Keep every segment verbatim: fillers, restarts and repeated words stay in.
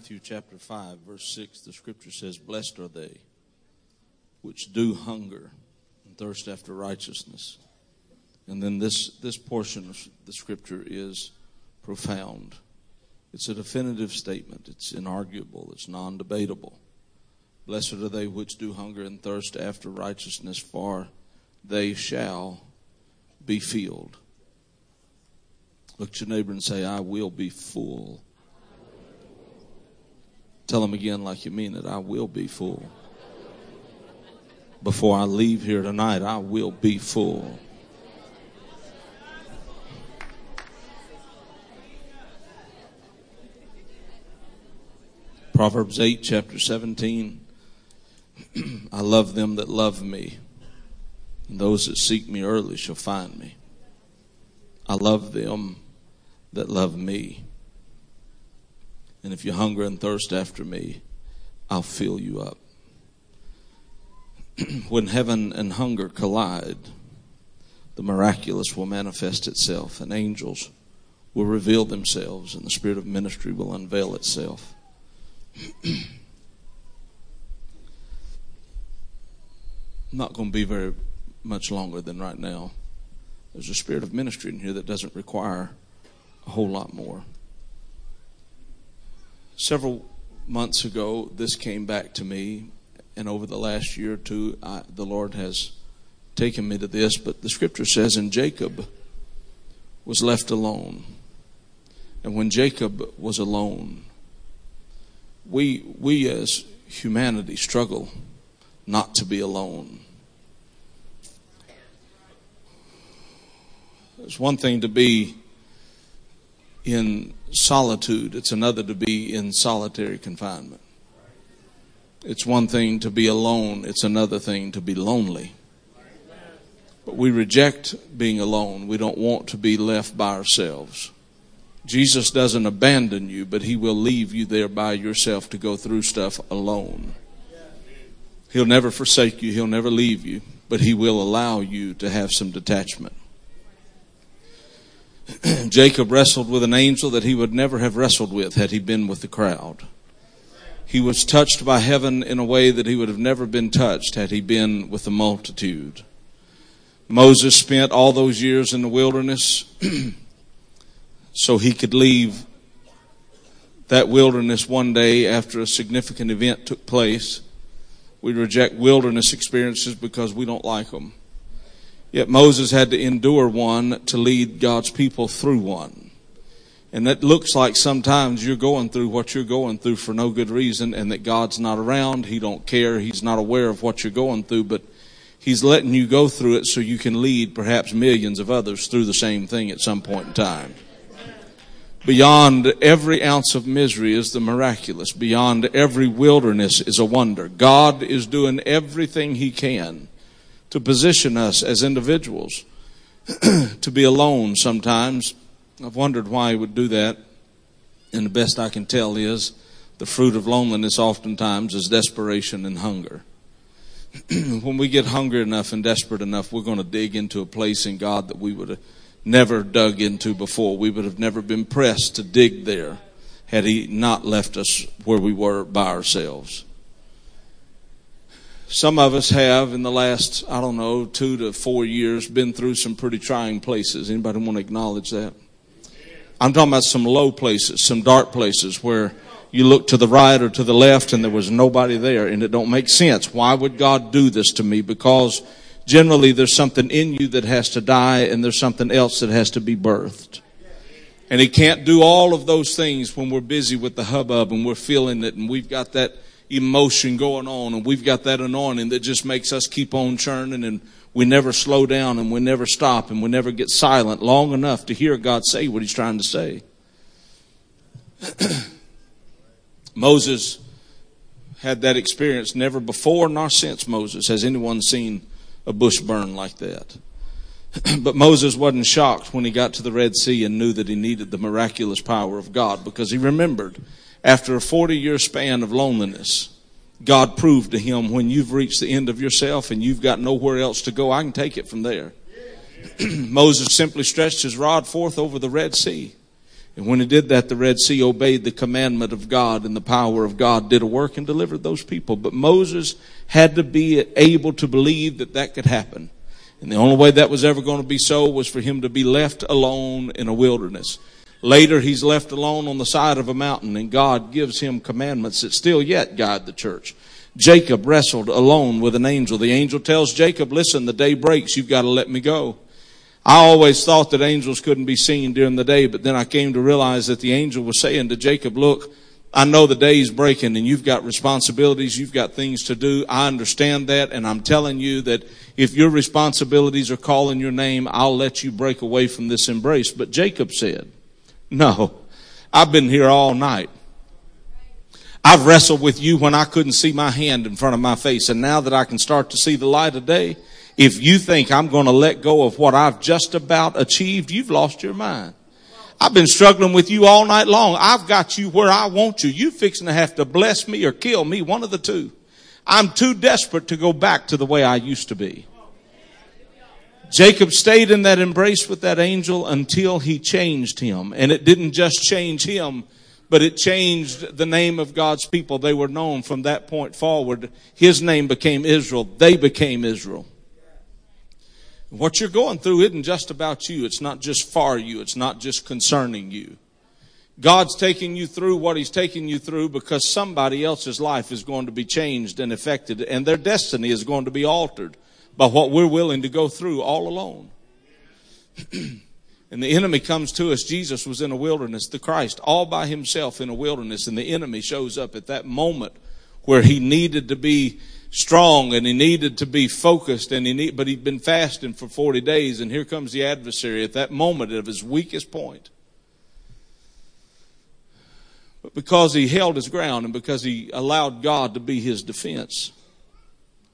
Matthew chapter five, verse six, the scripture says, "Blessed are they which do hunger and thirst after righteousness." And then this, this portion of the scripture is profound. It's a definitive statement. It's inarguable. It's non-debatable. Blessed are they which do hunger and thirst after righteousness, for they shall be filled. Look at your neighbor and say, "I will be full." Tell them again like you mean it. I will be full. Before I leave here tonight, I will be full. Proverbs eight, chapter seventeen. I love them that love me, and those that seek me early shall find me. I love them that love me. And if you hunger and thirst after me, I'll fill you up. When heaven and hunger collide, the miraculous will manifest itself, and angels will reveal themselves, and the spirit of ministry will unveil itself. I'm not going to be very much longer than right now. There's a spirit of ministry in here that doesn't require a whole lot more. Several months ago, this came back to me, and over the last year or two, I, the Lord has taken me to this, but the scripture says, "And Jacob was left alone." And when Jacob was alone, we we as humanity struggle not to be alone. It's one thing to be in solitude. It's another to be in solitary confinement. It's one thing to be alone. It's another thing to be lonely. But we reject being alone. We don't want to be left by ourselves. Jesus doesn't abandon you, but he will leave you there by yourself to go through stuff alone. He'll never forsake you. He'll never leave you, but he will allow you to have some detachment. Jacob wrestled with an angel that he would never have wrestled with had he been with the crowd. He was touched by heaven in a way that he would have never been touched had he been with the multitude. Moses spent all those years in the wilderness so he could leave that wilderness one day after a significant event took place. We reject wilderness experiences because we don't like them. Yet Moses had to endure one to lead God's people through one. And that looks like sometimes you're going through what you're going through for no good reason, and that God's not around. He don't care. He's not aware of what you're going through, but he's letting you go through it so you can lead perhaps millions of others through the same thing at some point in time. Beyond every ounce of misery is the miraculous. Beyond every wilderness is a wonder. God is doing everything he can to position us as individuals to be alone sometimes. I've wondered why he would do that. And the best I can tell is the fruit of loneliness oftentimes is desperation and hunger. When we get hungry enough and desperate enough, we're going to dig into a place in God that we would have never dug into before. We would have never been pressed to dig there had he not left us where we were by ourselves. Some of us have in the last, I don't know, two to four years been through some pretty trying places. Anybody want to acknowledge that? I'm talking about some low places, some dark places where you look to the right or to the left and there was nobody there, and it don't make sense. Why would God do this to me? Because generally there's something in you that has to die and there's something else that has to be birthed. And he can't do all of those things when we're busy with the hubbub and we're feeling it and we've got that emotion going on, and we've got that anointing that just makes us keep on churning, and we never slow down, and we never stop, and we never get silent long enough to hear God say what he's trying to say. Moses had that experience. Never before nor since Moses has anyone seen a bush burn like that. But Moses wasn't shocked when he got to the Red Sea and knew that he needed the miraculous power of God, because he remembered after a forty-year span of loneliness, God proved to him, when you've reached the end of yourself and you've got nowhere else to go, I can take it from there. Moses simply stretched his rod forth over the Red Sea. And when it did that, the Red Sea obeyed the commandment of God, and the power of God did a work and delivered those people. But Moses had to be able to believe that that could happen. And the only way that was ever going to be so was for him to be left alone in a wilderness. Later, he's left alone on the side of a mountain, and God gives him commandments that still yet guide the church. Jacob wrestled alone with an angel. The angel tells Jacob, listen, the day breaks. You've got to let me go. I always thought that angels couldn't be seen during the day, but then I came to realize that the angel was saying to Jacob, look, I know the day's breaking and you've got responsibilities, you've got things to do. I understand that, and I'm telling you that if your responsibilities are calling your name, I'll let you break away from this embrace. But Jacob said, no, I've been here all night. I've wrestled with you when I couldn't see my hand in front of my face, and now that I can start to see the light of day, if you think I'm going to let go of what I've just about achieved, you've lost your mind. I've been struggling with you all night long. I've got you where I want you. You fixing to have to bless me or kill me, one of the two. I'm too desperate to go back to the way I used to be. Jacob stayed in that embrace with that angel until he changed him. And it didn't just change him, but it changed the name of God's people. They were known from that point forward. His name became Israel. They became Israel. What you're going through isn't just about you. It's not just for you. It's not just concerning you. God's taking you through what he's taking you through because somebody else's life is going to be changed and affected, and their destiny is going to be altered by what we're willing to go through all alone. And the enemy comes to us. Jesus was in a wilderness, the Christ, all by himself in a wilderness, and the enemy shows up at that moment where he needed to be strong and he needed to be focused, and he need, but he'd been fasting for forty days, and here comes the adversary at that moment of his weakest point. But because he held his ground and because he allowed God to be his defense,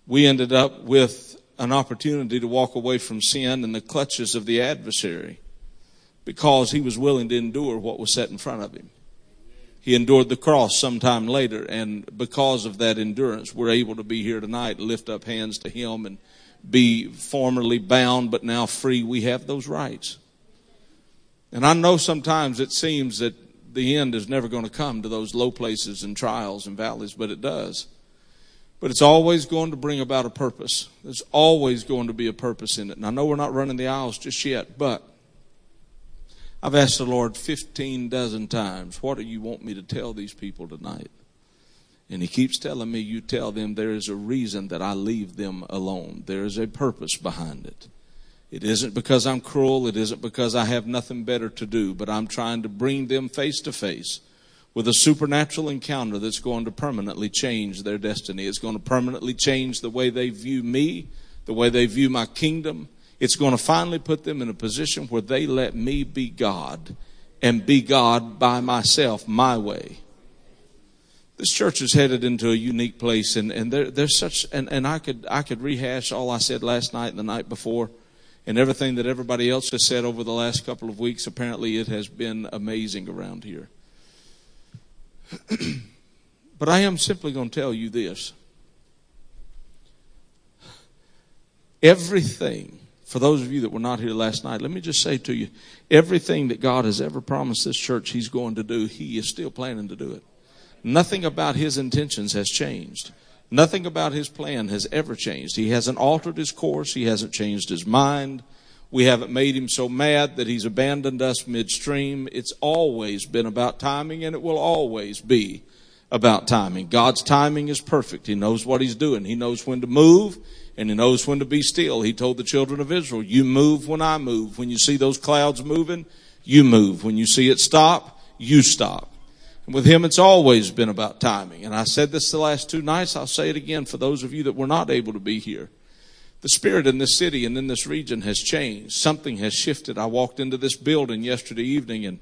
we ended up with an opportunity to walk away from sin and the clutches of the adversary because he was willing to endure what was set in front of him. He endured the cross sometime later, and because of that endurance, we're able to be here tonight, lift up hands to him and be formerly bound, but now free. We have those rights. And I know sometimes it seems that the end is never going to come to those low places and trials and valleys, but it does. But it's always going to bring about a purpose. There's always going to be a purpose in it. And I know we're not running the aisles just yet, but I've asked the Lord fifteen dozen times, what do you want me to tell these people tonight? And he keeps telling me, you tell them there is a reason that I leave them alone. There is a purpose behind it. It isn't because I'm cruel. It isn't because I have nothing better to do. But I'm trying to bring them face to face with a supernatural encounter that's going to permanently change their destiny. It's going to permanently change the way they view me, the way they view my kingdom. It's going to finally put them in a position where they let me be God and be God by myself, my way. This church is headed into a unique place, and, and there, there's such, and, and I could, I could rehash all I said last night and the night before and everything that everybody else has said over the last couple of weeks. Apparently it has been amazing around here. But I am simply going to tell you this. Everything. For those of you that were not here last night, let me just say to you, everything that God has ever promised this church he's going to do, he is still planning to do it. Nothing about his intentions has changed. Nothing about his plan has ever changed. He hasn't altered his course. He hasn't changed his mind. We haven't made him so mad that he's abandoned us midstream. It's always been about timing, and it will always be about timing. God's timing is perfect. He knows what he's doing. He knows when to move. And he knows when to be still. He told the children of Israel, you move when I move. When you see those clouds moving, you move. When you see it stop, you stop. And with him, it's always been about timing. And I said this the last two nights. I'll say it again for those of you that were not able to be here. The spirit in this city and in this region has changed. Something has shifted. I walked into this building yesterday evening, and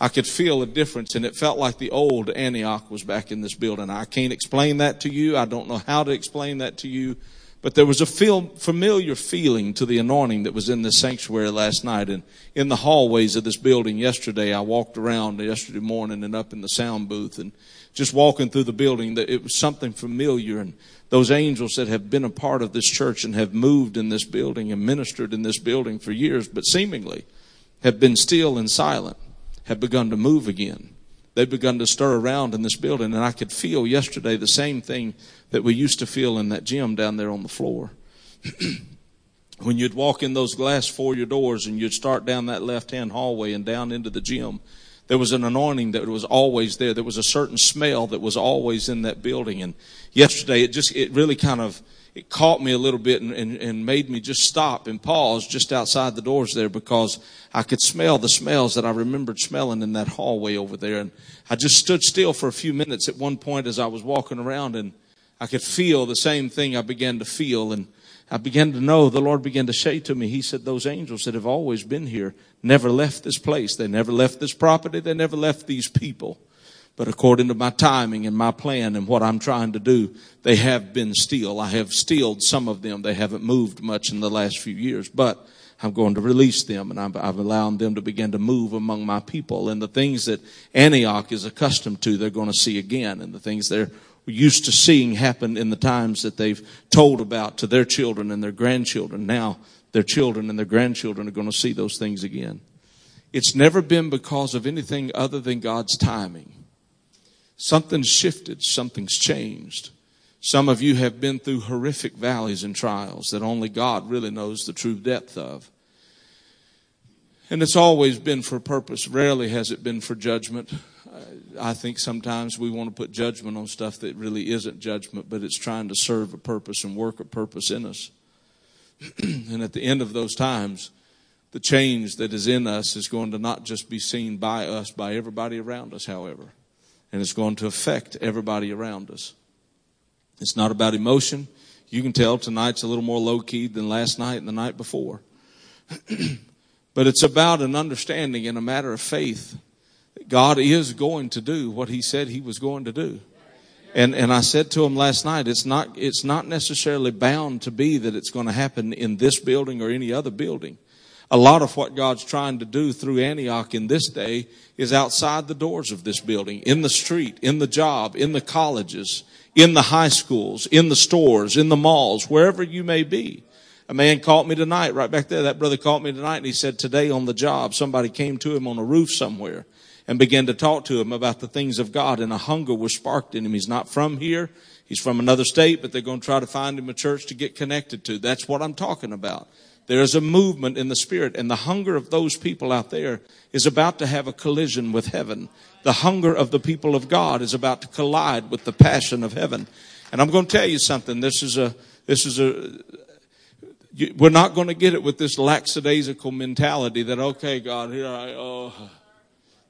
I could feel a difference, and it felt like the old Antioch was back in this building. I can't explain that to you. I don't know how to explain that to you. But there was a feel, familiar feeling to the anointing that was in the sanctuary last night. And in the hallways of this building yesterday, I walked around yesterday morning and up in the sound booth. And just walking through the building, it was something familiar. And those angels that have been a part of this church and have moved in this building and ministered in this building for years, but seemingly have been still and silent, had begun to move again. They'd begun to stir around in this building, and I could feel yesterday the same thing that we used to feel in that gym down there on the floor. When you'd walk in those glass foyer doors and you'd start down that left-hand hallway and down into the gym, there was an anointing that was always there. There was a certain smell that was always in that building. And yesterday, it just, it really kind of, it caught me a little bit and, and, and made me just stop and pause just outside the doors there, because I could smell the smells that I remembered smelling in that hallway over there. And I just stood still for a few minutes at one point as I was walking around, and I could feel the same thing I began to feel. And I began to know, the Lord began to say to me, he said, those angels that have always been here never left this place. They never left this property. They never left these people. But according to my timing and my plan and what I'm trying to do, they have been still. I have stilled some of them. They haven't moved much in the last few years, but I'm going to release them, and I've, I've allowed them to begin to move among my people. And the things that Antioch is accustomed to, they're going to see again, and the things they're used to seeing happen in the times that they've told about to their children and their grandchildren. Now their children and their grandchildren are going to see those things again. It's never been because of anything other than God's timing. Something's shifted. Something's changed. Some of you have been through horrific valleys and trials that only God really knows the true depth of. And it's always been for purpose. Rarely has it been for judgment. I think sometimes we want to put judgment on stuff that really isn't judgment, but it's trying to serve a purpose and work a purpose in us. And at the end of those times, the change that is in us is going to not just be seen by us, by everybody around us, however. And it's going to affect everybody around us. It's not about emotion. You can tell tonight's a little more low-key than last night and the night before. But it's about an understanding and a matter of faith. God is going to do what he said he was going to do. And and I said to him last night, it's not it's not necessarily bound to be that it's going to happen in this building or any other building. A lot of what God's trying to do through Antioch in this day is outside the doors of this building, in the street, in the job, in the colleges, in the high schools, in the stores, in the malls, wherever you may be. A man caught me tonight right back there. That brother caught me tonight, and he said today on the job, somebody came to him on a roof somewhere and began to talk to him about the things of God, and a hunger was sparked in him. He's not from here. He's from another state, but they're going to try to find him a church to get connected to. That's what I'm talking about. There is a movement in the Spirit, and the hunger of those people out there is about to have a collision with heaven. The hunger of the people of God is about to collide with the passion of heaven. And I'm going to tell you something. This is a, this is a, you, we're not going to get it with this lackadaisical mentality that, okay, God, here I, oh,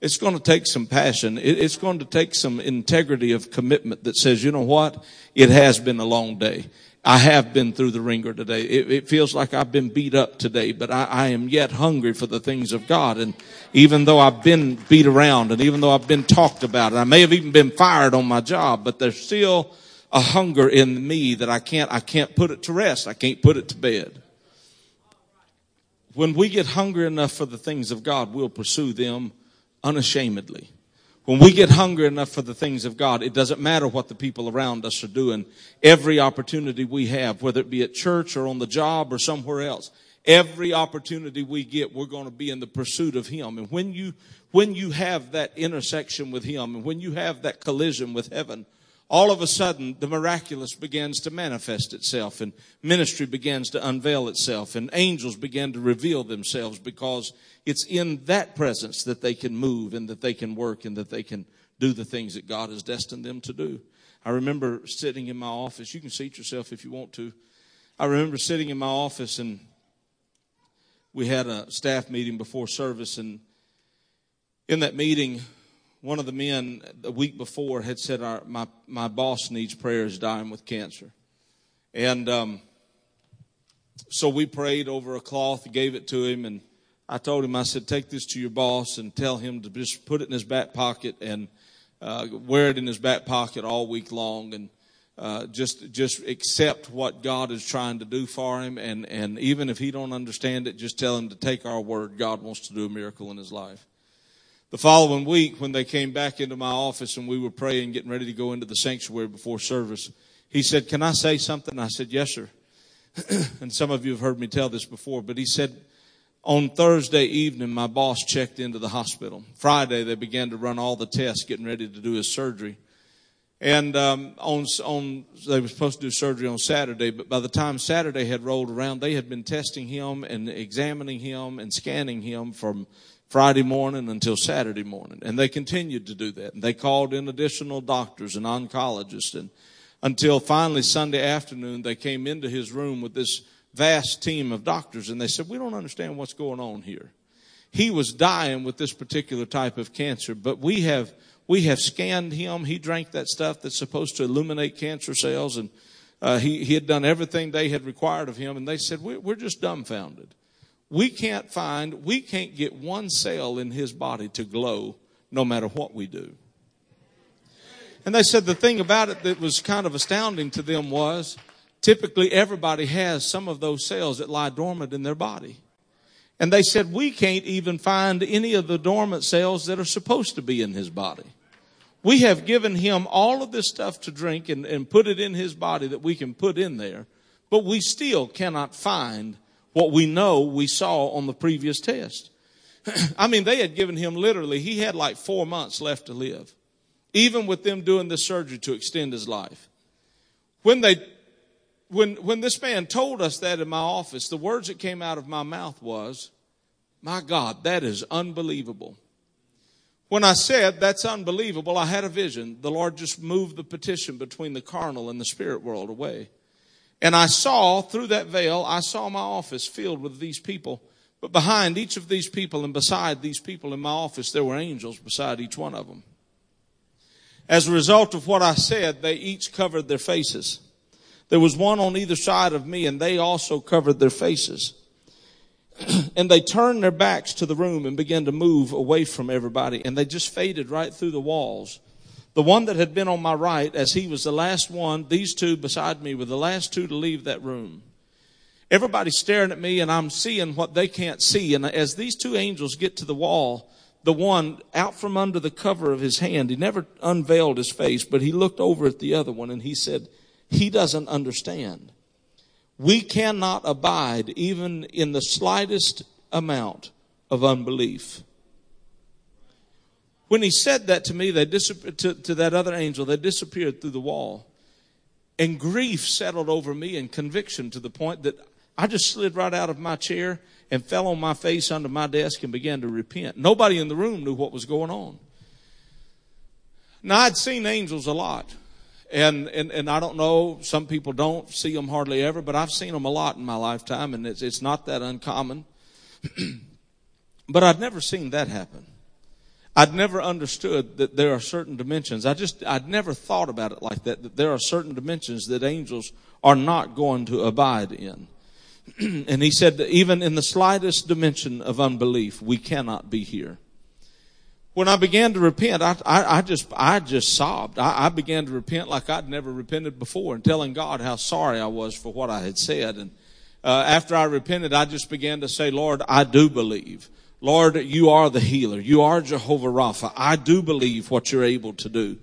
it's going to take some passion. It's going to take some integrity of commitment that says, you know what? It has been a long day. I have been through the ringer today. It, it feels like I've been beat up today, but I, I am yet hungry for the things of God. And even though I've been beat around, and even though I've been talked about, and I may have even been fired on my job, but there's still a hunger in me that I can't, I can't put it to rest. I can't put it to bed. When we get hungry enough for the things of God, we'll pursue them unashamedly. When we get hungry enough for the things of God, it doesn't matter what the people around us are doing. Every opportunity we have, whether it be at church or on the job or somewhere else, every opportunity we get, we're going to be in the pursuit of Him. And when you, when you have that intersection with Him, and when you have that collision with heaven, all of a sudden, the miraculous begins to manifest itself, and ministry begins to unveil itself, and angels begin to reveal themselves, because it's in that presence that they can move, and that they can work, and that they can do the things that God has destined them to do. I remember sitting in my office. You can seat yourself if you want to. I remember sitting in my office, and we had a staff meeting before service, and in that meeting, one of the men the week before had said, Our, my, my boss needs prayers, dying with cancer. And um, so we prayed over a cloth, gave it to him, and I told him, I said, take this to your boss and tell him to just put it in his back pocket and uh, wear it in his back pocket all week long, and uh, just just accept what God is trying to do for him. And, and even if he don't understand it, just tell him to take our word. God wants to do a miracle in his life. The following week, when they came back into my office and we were praying, getting ready to go into the sanctuary before service, he said, can I say something? I said, yes, sir. And some of you have heard me tell this before, but he said, On Thursday evening, my boss checked into the hospital. Friday, they began to run all the tests, getting ready to do his surgery. And um, on on they were supposed to do surgery on Saturday, but by the time Saturday had rolled around, they had been testing him and examining him and scanning him from Friday morning until Saturday morning. And they continued to do that. And they called in additional doctors and oncologists. And until finally Sunday afternoon, they came into his room with this vast team of doctors, and they said, we don't understand what's going on here. He was dying with this particular type of cancer, but we have we have scanned him. He drank that stuff that's supposed to illuminate cancer cells, and uh, he, he had done everything they had required of him, and they said, we're, we're just dumbfounded. We can't find, we can't get one cell in his body to glow no matter what we do. And they said the thing about it that was kind of astounding to them was, typically, everybody has some of those cells that lie dormant in their body. And they said, we can't even find any of the dormant cells that are supposed to be in his body. We have given him all of this stuff to drink and, and put it in his body that we can put in there, but we still cannot find what we know we saw on the previous test. I mean, they had given him literally, he had like four months left to live, even with them doing this surgery to extend his life. When they... When when this man told us that in my office, the words that came out of my mouth was, my God, that is unbelievable. When I said, that's unbelievable, I had a vision. The Lord just moved the petition between the carnal and the spirit world away. And I saw through that veil, I saw my office filled with these people. But behind each of these people and beside these people in my office, there were angels beside each one of them. As a result of what I said, they each covered their faces. There was one on either side of me, and they also covered their faces. And they turned their backs to the room and began to move away from everybody, and they just faded right through the walls. The one that had been on my right, as he was the last one, these two beside me were the last two to leave that room. Everybody's staring at me, and I'm seeing what they can't see. And as these two angels get to the wall, the one out from under the cover of his hand, he never unveiled his face, but he looked over at the other one, and he said, he doesn't understand. We cannot abide even in the slightest amount of unbelief. When he said that to me, they disappeared, to, to that other angel, they disappeared through the wall. And grief settled over me and conviction to the point that I just slid right out of my chair and fell on my face under my desk and began to repent. Nobody in the room knew what was going on. Now, I'd seen angels a lot. And, and and I don't know, some people don't see them hardly ever, but I've seen them a lot in my lifetime, and it's it's not that uncommon. But I'd never seen that happen. I'd never understood that there are certain dimensions. I just, I'd never thought about it like that, that there are certain dimensions that angels are not going to abide in. And he said that even in the slightest dimension of unbelief, we cannot be here. When I began to repent, I, I, I just I just sobbed. I, I began to repent like I'd never repented before, and telling God how sorry I was for what I had said. And uh, after I repented, I just began to say, Lord, I do believe. Lord, you are the healer. You are Jehovah Rapha. I do believe what you're able to do.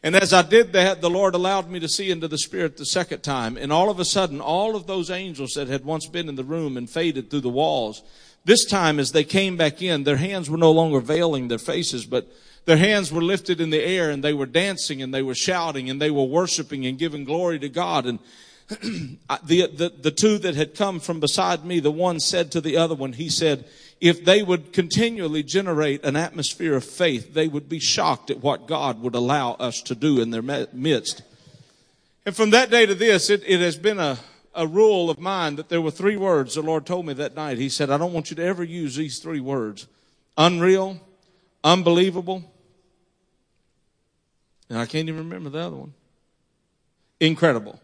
And as I did that, the Lord allowed me to see into the Spirit the second time. And all of a sudden, all of those angels that had once been in the room and faded through the walls, this time as they came back in, their hands were no longer veiling their faces, but their hands were lifted in the air, and they were dancing, and they were shouting, and they were worshiping and giving glory to God. And the, the, the two that had come from beside me, the one said to the other one, he said, if they would continually generate an atmosphere of faith, they would be shocked at what God would allow us to do in their midst. And from that day to this, it, it has been a, a rule of mine that there were three words the Lord told me that night. He said, I don't want you to ever use these three words: unreal, unbelievable, and I can't even remember the other one. Incredible.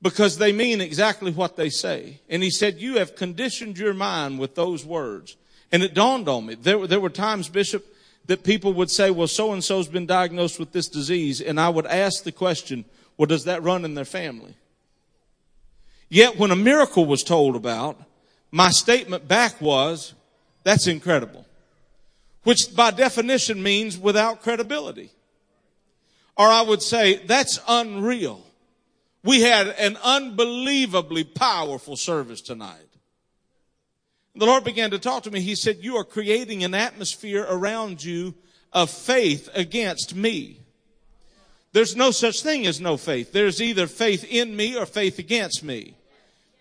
Because they mean exactly what they say. And he said, you have conditioned your mind with those words. And it dawned on me. There were, there were times, Bishop, that people would say, well, so-and-so's been diagnosed with this disease. And I would ask the question, well, does that run in their family? Yet when a miracle was told about, my statement back was, that's incredible. Which by definition means without credibility. Or I would say, that's unreal. We had an unbelievably powerful service tonight. The Lord began to talk to me. He said, you are creating an atmosphere around you of faith against me. There's no such thing as no faith. There's either faith in me or faith against me.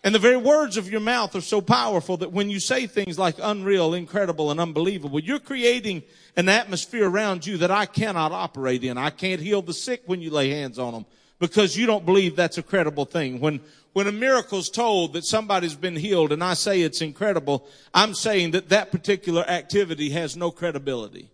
And the very words of your mouth are so powerful that when you say things like unreal, incredible, and unbelievable, you're creating an atmosphere around you that I cannot operate in. I can't heal the sick when you lay hands on them because you don't believe that's a credible thing. When when a miracle's told that somebody's been healed and I say it's incredible, I'm saying that that particular activity has no credibility.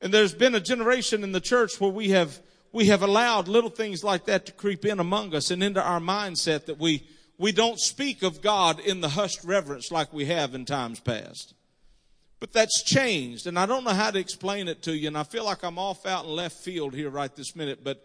And there's been a generation in the church where we have we have allowed little things like that to creep in among us and into our mindset that we we don't speak of God in the hushed reverence like we have in times past. But that's changed, and I don't know how to explain it to you, and I feel like I'm off out in left field here right this minute, but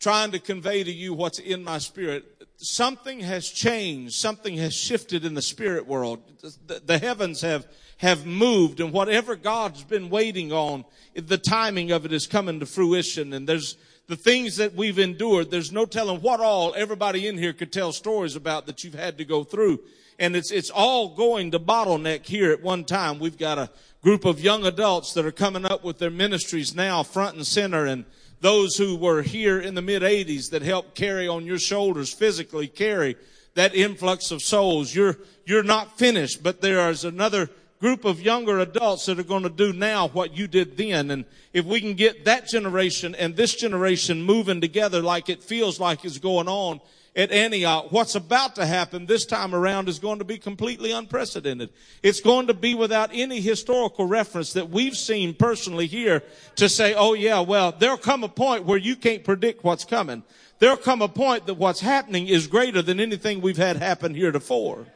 trying to convey to you what's in my spirit. Something has changed. Something has shifted in the spirit world. The, the heavens have, have moved, and whatever God's been waiting on, the timing of it is coming to fruition. And there's the things that we've endured. There's no telling what all everybody in here could tell stories about that you've had to go through. And it's, it's all going to bottleneck here at one time. We've got a group of young adults that are coming up with their ministries now front and center, and those who were here in the mid-eighties that helped carry on your shoulders, physically carry that influx of souls. You're, you're not finished, but there is another group of younger adults that are going to do now what you did then. And if we can get that generation and this generation moving together like it feels like is going on at Antioch, what's about to happen this time around is going to be completely unprecedented. It's going to be without any historical reference that we've seen personally here to say, oh yeah, well, there'll come a point where you can't predict what's coming. There'll come a point that what's happening is greater than anything we've had happen heretofore.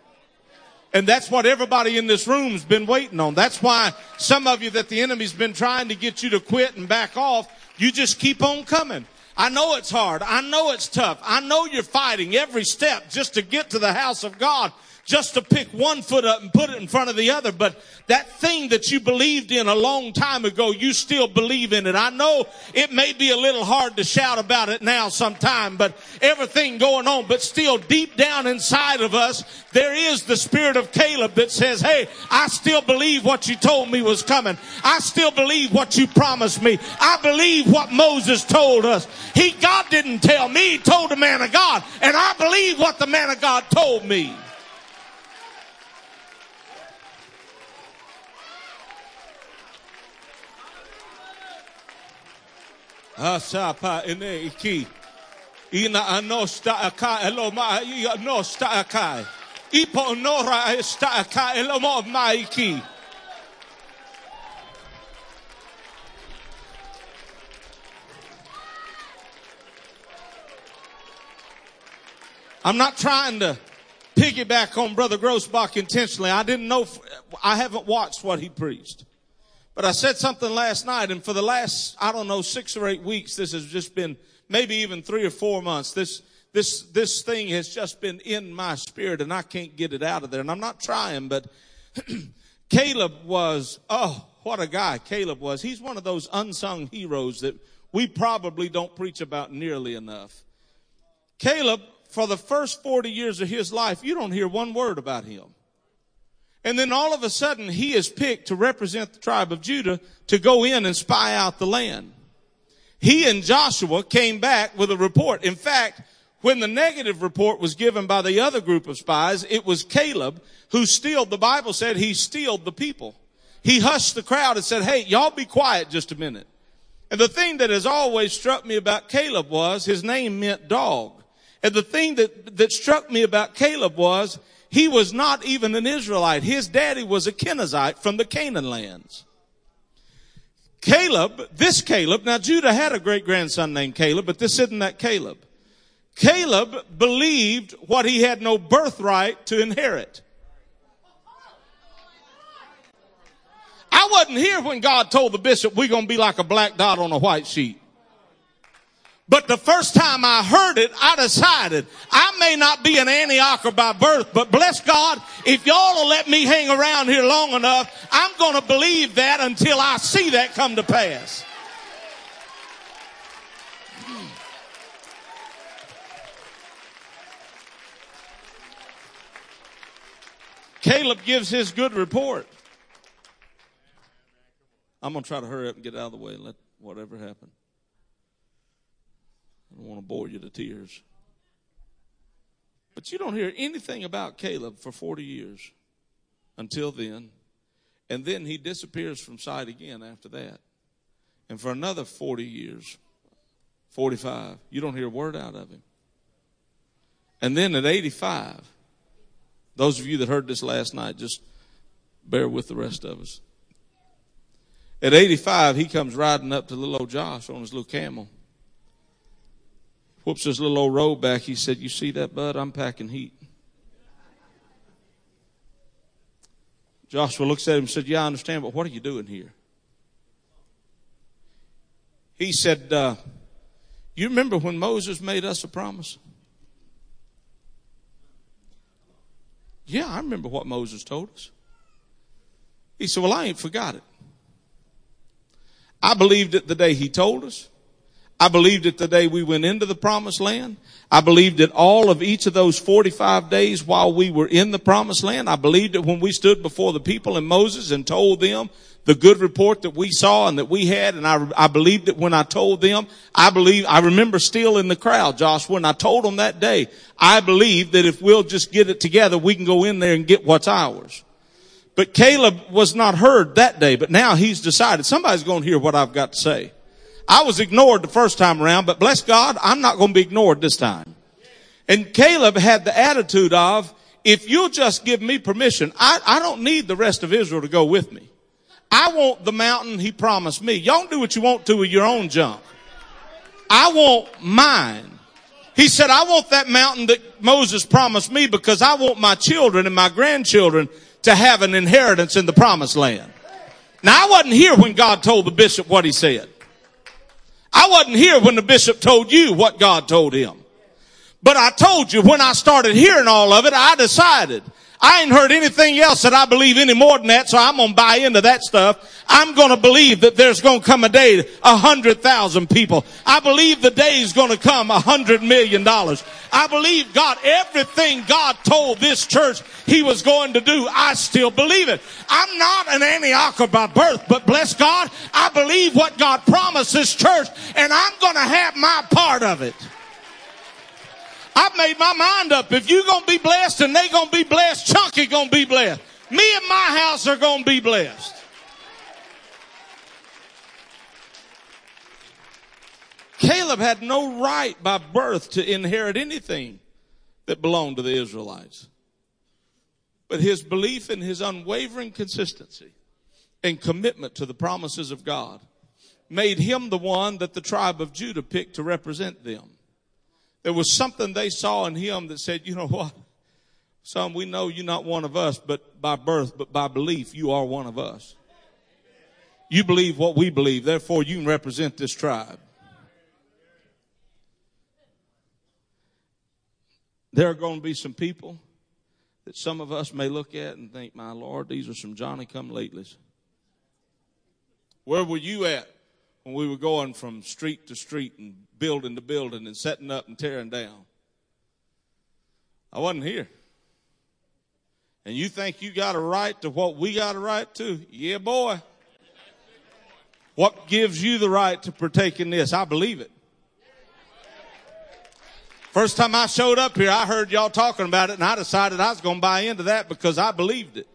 And that's what everybody in this room's been waiting on. That's why some of you that the enemy's been trying to get you to quit and back off, you just keep on coming. I know it's hard. I know it's tough. I know you're fighting every step just to get to the house of God, just to pick one foot up and put it in front of the other. But that thing that you believed in a long time ago, you still believe in it. I know it may be a little hard to shout about it now sometime, but everything going on, but still deep down inside of us, there is the spirit of Caleb that says, hey, I still believe what you told me was coming. I still believe what you promised me. I believe what Moses told us. He, God didn't tell me, he told the man of God, and I believe what the man of God told me. I'm not trying to piggyback on Brother Grossbach intentionally. I didn't know, I haven't watched what he preached. But I said something last night, and for the last, I don't know, six or eight weeks, this has just been, maybe even three or four months, this this this thing has just been in my spirit, and I can't get it out of there. And I'm not trying, but Caleb was, oh, what a guy Caleb was. He's one of those unsung heroes that we probably don't preach about nearly enough. Caleb, for the first forty years of his life, you don't hear one word about him. And then all of a sudden, he is picked to represent the tribe of Judah to go in and spy out the land. He and Joshua came back with a report. In fact, when the negative report was given by the other group of spies, it was Caleb who steeled, the Bible said he steeled the people. He hushed the crowd and said, hey, y'all be quiet just a minute. And the thing that has always struck me about Caleb was his name meant dog. And the thing that, that struck me about Caleb was he was not even an Israelite. His daddy was a Kenizzite from the Canaan lands. Caleb, this Caleb, now Judah had a great-grandson named Caleb, but this isn't that Caleb. Caleb believed what he had no birthright to inherit. I wasn't here when God told the bishop, we're going to be like a black dot on a white sheet. But the first time I heard it, I decided I may not be an Antiocher by birth, but bless God, if y'all will let me hang around here long enough, I'm going to believe that until I see that come to pass. Caleb gives his good report. I'm going to try to hurry up and get out of the way and let whatever happen. I don't want to bore you to tears. But you don't hear anything about Caleb for forty years until then. And then he disappears from sight again after that. And for another forty years, forty-five, you don't hear a word out of him. And then at eighty-five, those of you that heard this last night, just bear with the rest of us. At eighty-five, he comes riding up to little old Josh on his little camel. Whoops his little old robe back. He said, "You see that, bud? I'm packing heat." Joshua looks at him and said, "Yeah, I understand, but what are you doing here?" He said, uh, "You remember when Moses made us a promise?" "Yeah, I remember what Moses told us." He said, "Well, I ain't forgot it. I believed it the day he told us. I believed it the day we went into the promised land. I believed it all of each of those forty-five days while we were in the promised land. I believed it when we stood before the people and Moses and told them the good report that we saw and that we had. And I, I believed it when I told them. I believe, I remember still in the crowd, Joshua, and I told them that day, I believe that if we'll just get it together, we can go in there and get what's ours." But Caleb was not heard that day, but now he's decided somebody's going to hear what I've got to say. I was ignored the first time around, but bless God, I'm not going to be ignored this time. And Caleb had the attitude of, if you'll just give me permission, I, I don't need the rest of Israel to go with me. I want the mountain he promised me. Y'all do what you want to with your own junk. I want mine. He said, I want that mountain that Moses promised me because I want my children and my grandchildren to have an inheritance in the promised land. Now, I wasn't here when God told the bishop what he said. I wasn't here when the bishop told you what God told him. But I told you when I started hearing all of it, I decided I ain't heard anything else that I believe any more than that, so I'm going to buy into that stuff. I'm going to believe that there's going to come a day, a hundred thousand people. I believe the day is going to come a hundred million dollars. I believe God, everything God told this church he was going to do, I still believe it. I'm not an Antioch by birth, but bless God, I believe what God promised this church, and I'm going to have my part of it. I've made my mind up. If you're going to be blessed and they're going to be blessed, Chunky going to be blessed. Me and my house are going to be blessed. Caleb had no right by birth to inherit anything that belonged to the Israelites. But his belief and his unwavering consistency and commitment to the promises of God made him the one that the tribe of Judah picked to represent them. There was something they saw in him that said, you know what, son, we know you're not one of us, but by birth, but by belief, you are one of us. You believe what we believe, therefore you can represent this tribe. There are going to be some people that some of us may look at and think, my Lord, these are some Johnny-come-latelys. Where were you at when we were going from street to street and building to building and setting up and tearing down? I wasn't here. And you think you got a right to what we got a right to? Yeah, boy. What gives you the right to partake in this? I believe it. First time I showed up here, I heard y'all talking about it, and I decided I was going to buy into that because I believed it.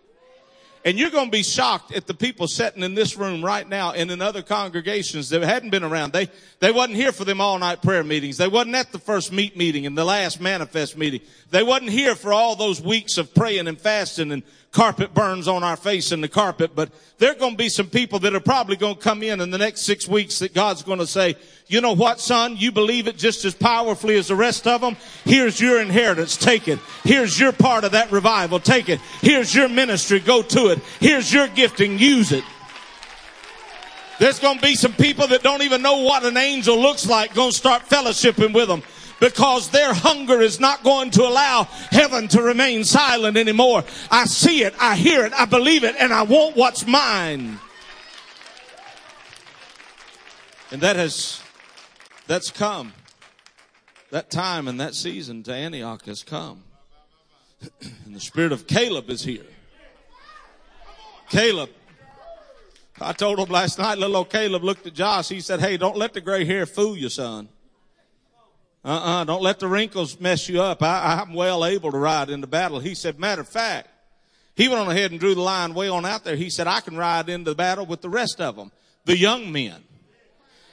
And you're going to be shocked at the people sitting in this room right now and in other congregations that hadn't been around. They they wasn't here for them all-night prayer meetings. They wasn't at the first meet meeting and the last manifest meeting. They wasn't here for all those weeks of praying and fasting and carpet burns on our face and the carpet. But there are going to be some people that are probably going to come in in the next six weeks that God's going to say, you know what, son, you believe it just as powerfully as the rest of them. Here's your inheritance. Take it. Here's your part of that revival. Take it. Here's your ministry. Go to it. Here's your gifting. Use it. There's going to be some people that don't even know what an angel looks like going to start fellowshipping with them because their hunger is not going to allow heaven to remain silent anymore. I see it. I hear it. I believe it. And I want what's mine. And that has, that's come. That time and that season to Antioch has come. And the spirit of Caleb is here. Caleb. I told him last night, little old Caleb looked at Josh. He said, hey, don't let the gray hair fool you, son. Uh-uh, don't let the wrinkles mess you up. I, I'm well able to ride into battle. He said, matter of fact, he went on ahead and drew the line way on out there. He said, I can ride into the battle with the rest of them, the young men.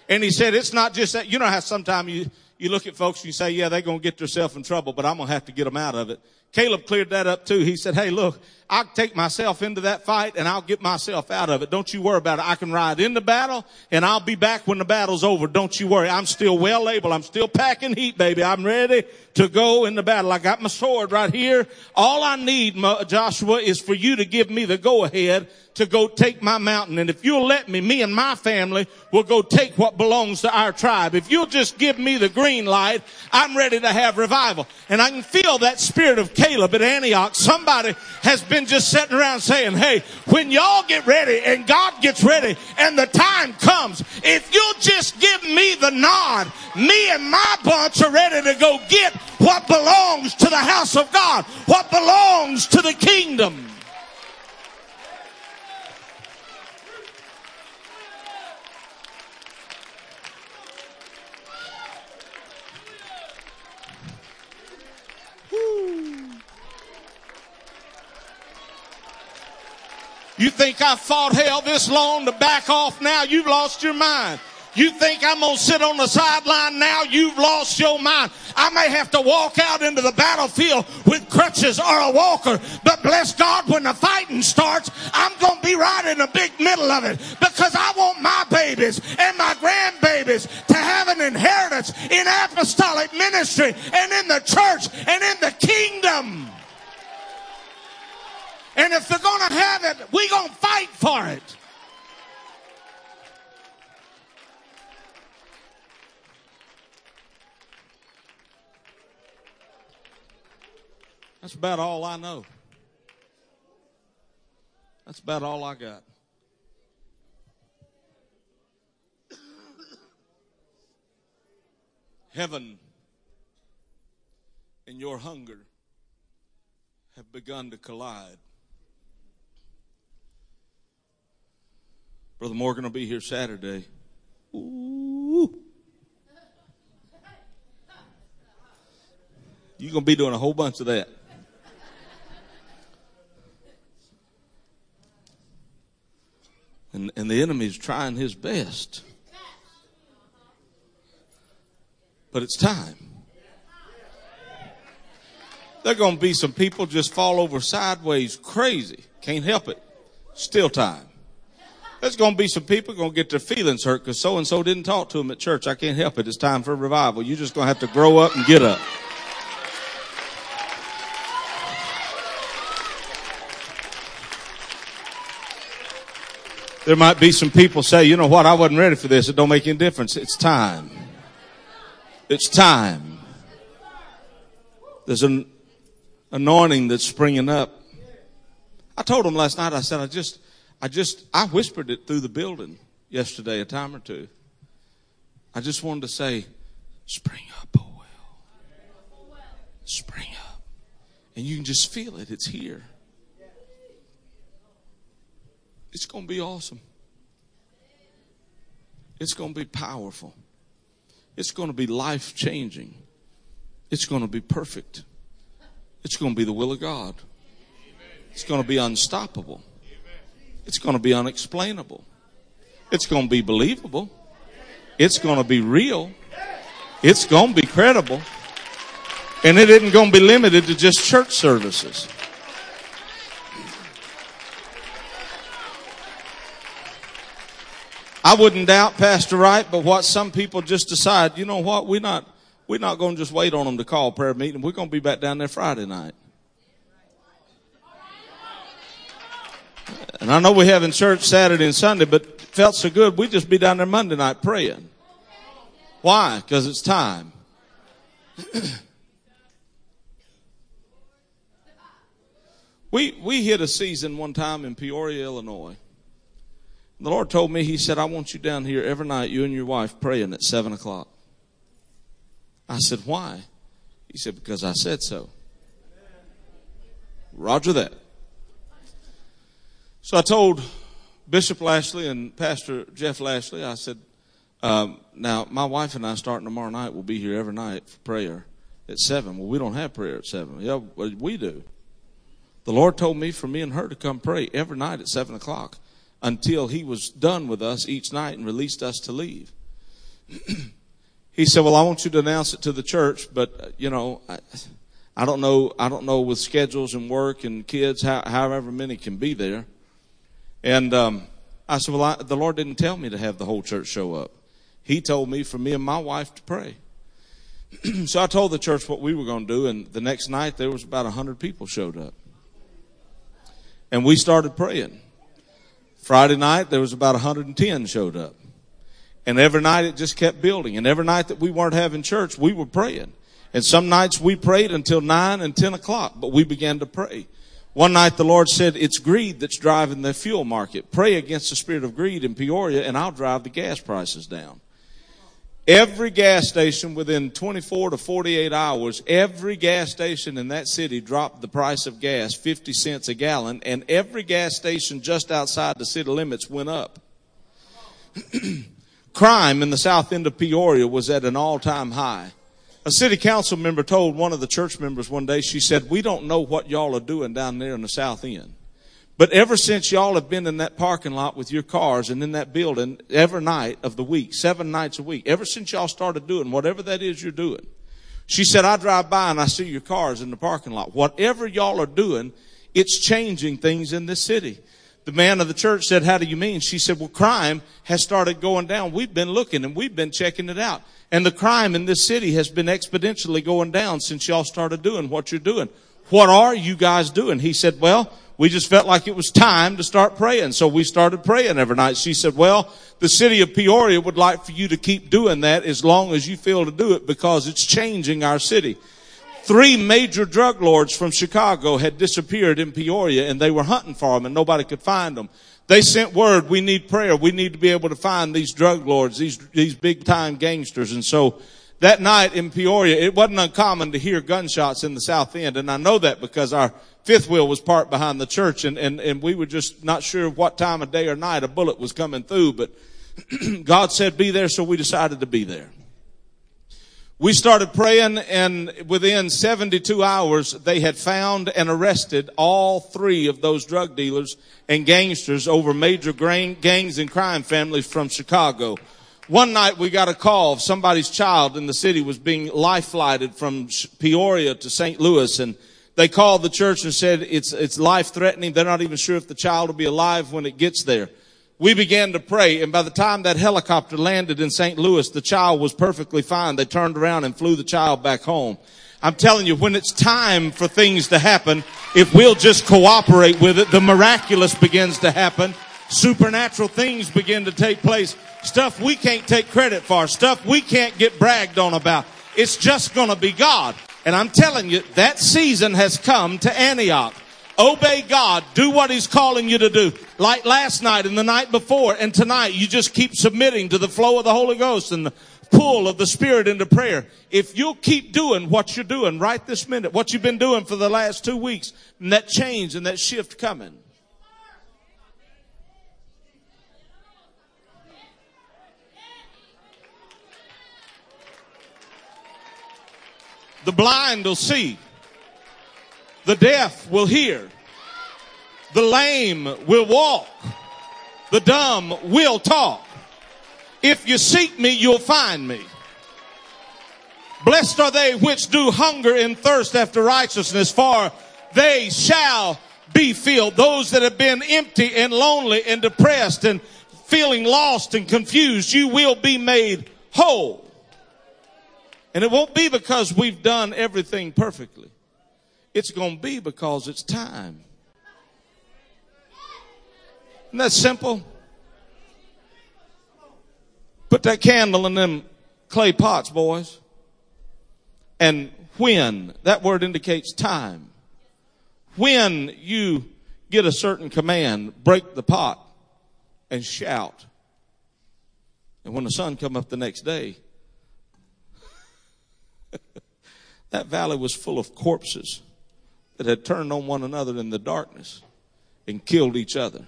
And he said, it's not just that. You know how sometimes you, you look at folks and you say, yeah, they're going to get themselves in trouble, but I'm going to have to get them out of it. Caleb cleared that up too. He said, hey, look, I'll take myself into that fight and I'll get myself out of it. Don't you worry about it. I can ride in the battle and I'll be back when the battle's over. Don't you worry. I'm still well able. I'm still packing heat, baby. I'm ready to go in the battle. I got my sword right here. All I need, Joshua, is for you to give me the go-ahead to go take my mountain. And if you'll let me, me and my family will go take what belongs to our tribe. If you'll just give me the green light, I'm ready to have revival. And I can feel that spirit of Caleb at Antioch. Somebody has been just sitting around saying, hey, when y'all get ready and God gets ready and the time comes, if you'll just give me the nod, me and my bunch are ready to go get what belongs to the house of God, what belongs to the kingdom. You think I fought hell this long to back off now? You've lost your mind. You think I'm going to sit on the sideline now? You've lost your mind. I may have to walk out into the battlefield with crutches or a walker, but bless God, when the fighting starts, I'm going to be right in the big middle of it, because I want my babies and my grandbabies to have an inheritance in apostolic ministry and in the church and in the kingdom. And if they're going to have it, we're going to fight for it. That's about all I know. That's about all I got. Heaven and your hunger have begun to collide. Brother Morgan will be here Saturday. Ooh. You're going to be doing a whole bunch of that. And, and the enemy's trying his best. But it's time. There are going to be some people just fall over sideways crazy. Can't help it. Still time. There's going to be some people going to get their feelings hurt because so-and-so didn't talk to them at church. I can't help it. It's time for revival. You're just going to have to grow up and get up. There might be some people say, you know what, I wasn't ready for this. It don't make any difference. It's time. It's time. There's an anointing that's springing up. I told them last night, I said, I just... I just, I whispered it through the building yesterday a time or two. I just wanted to say, spring up, oh well. Spring up. And you can just feel it. It's here. It's going to be awesome. It's going to be powerful. It's going to be life-changing. It's going to be perfect. It's going to be the will of God. It's going to be unstoppable. It's going to be unexplainable. It's going to be believable. It's going to be real. It's going to be credible. And it isn't going to be limited to just church services. I wouldn't doubt Pastor Wright, but what some people just decide, you know what, we're not, we're not going to just wait on them to call prayer meeting. We're going to be back down there Friday night. And I know we have in church Saturday and Sunday, but it felt so good, we'd just be down there Monday night praying. Why? Because it's time. we we hit a season one time in Peoria, Illinois. And the Lord told me, he said, I want you down here every night, you and your wife, praying at seven o'clock. I said, why? He said, because I said so. Roger that. So I told Bishop Lashley and Pastor Jeff Lashley, I said, um, now my wife and I starting tomorrow night, we'll be here every night for prayer at seven. Well, we don't have prayer at seven. Yeah, we do. The Lord told me for me and her to come pray every night at seven o'clock until he was done with us each night and released us to leave. He said, well, I want you to announce it to the church, but you know, I, I don't know, I don't know with schedules and work and kids, how, however many can be there. And, um, I said, well, I, the Lord didn't tell me to have the whole church show up. He told me for me and my wife to pray. So I told the church what we were going to do. And the next night there was about a hundred people showed up. And we started praying. Friday night, there was about one hundred ten showed up. And every night it just kept building. And every night that we weren't having church, we were praying. And some nights we prayed until nine and ten o'clock, but we began to pray. One night the Lord said, it's greed that's driving the fuel market. Pray against the spirit of greed in Peoria, and I'll drive the gas prices down. Every gas station within twenty-four to forty-eight hours, every gas station in that city dropped the price of gas fifty cents a gallon, and every gas station just outside the city limits went up. Crime in the south end of Peoria was at an all-time high. A city council member told one of the church members one day, she said, we don't know what y'all are doing down there in the south end. But ever since y'all have been in that parking lot with your cars and in that building every night of the week, seven nights a week, ever since y'all started doing whatever that is you're doing, she said, I drive by and I see your cars in the parking lot. Whatever y'all are doing, it's changing things in this city. The man of the church said, how do you mean? She said, well, crime has started going down. We've been looking and we've been checking it out. And the crime in this city has been exponentially going down since y'all started doing what you're doing. What are you guys doing? He said, well, we just felt like it was time to start praying. So we started praying every night. She said, well, the city of Peoria would like for you to keep doing that as long as you feel to do it because it's changing our city. Three major drug lords from Chicago had disappeared in Peoria and they were hunting for them and nobody could find them. They sent word, we need prayer. We need to be able to find these drug lords, these, these big time gangsters. And so that night in Peoria, it wasn't uncommon to hear gunshots in the south end. And I know that because our fifth wheel was parked behind the church, and, and, and we were just not sure what time of day or night a bullet was coming through, but God said be there, so we decided to be there. We started praying, and within seventy-two hours, they had found and arrested all three of those drug dealers and gangsters over major gang, gangs and crime families from Chicago. One night we got a call. Somebody's child in the city was being life-flighted from Peoria to Saint Louis, and they called the church and said it's it's life-threatening. They're not even sure if the child will be alive when it gets there. We began to pray, and by the time that helicopter landed in Saint Louis, the child was perfectly fine. They turned around and flew the child back home. I'm telling you, when it's time for things to happen, if we'll just cooperate with it, the miraculous begins to happen. Supernatural things begin to take place. Stuff we can't take credit for. Stuff we can't get bragged on about. It's just going to be God. And I'm telling you, that season has come to Antioch. Obey God. Do what he's calling you to do. Like last night and the night before and tonight, you just keep submitting to the flow of the Holy Ghost and the pull of the Spirit into prayer. If you'll keep doing what you're doing right this minute, what you've been doing for the last two weeks, and that change and that shift coming. The blind will see. The deaf will hear. The lame will walk. The dumb will talk. If you seek me, you'll find me. Blessed are they which do hunger and thirst after righteousness, for they shall be filled. Those that have been empty and lonely and depressed and feeling lost and confused, you will be made whole. And it won't be because we've done everything perfectly. It's going to be because it's time. Isn't that simple? Put that candle in them clay pots, boys. And when, that word indicates time. When you get a certain command, break the pot and shout. And when the sun come up the next day, that valley was full of corpses that had turned on one another in the darkness and killed each other.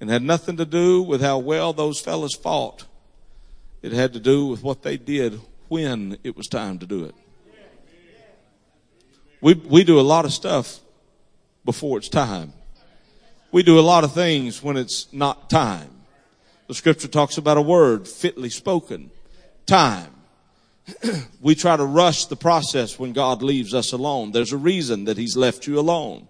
and had nothing to do with how well those fellas fought. It had to do with what they did when it was time to do it. We we do a lot of stuff before it's time. We do a lot of things when it's not time. The scripture talks about a word fitly spoken, time. We try to rush the process when God leaves us alone. There's a reason that he's left you alone.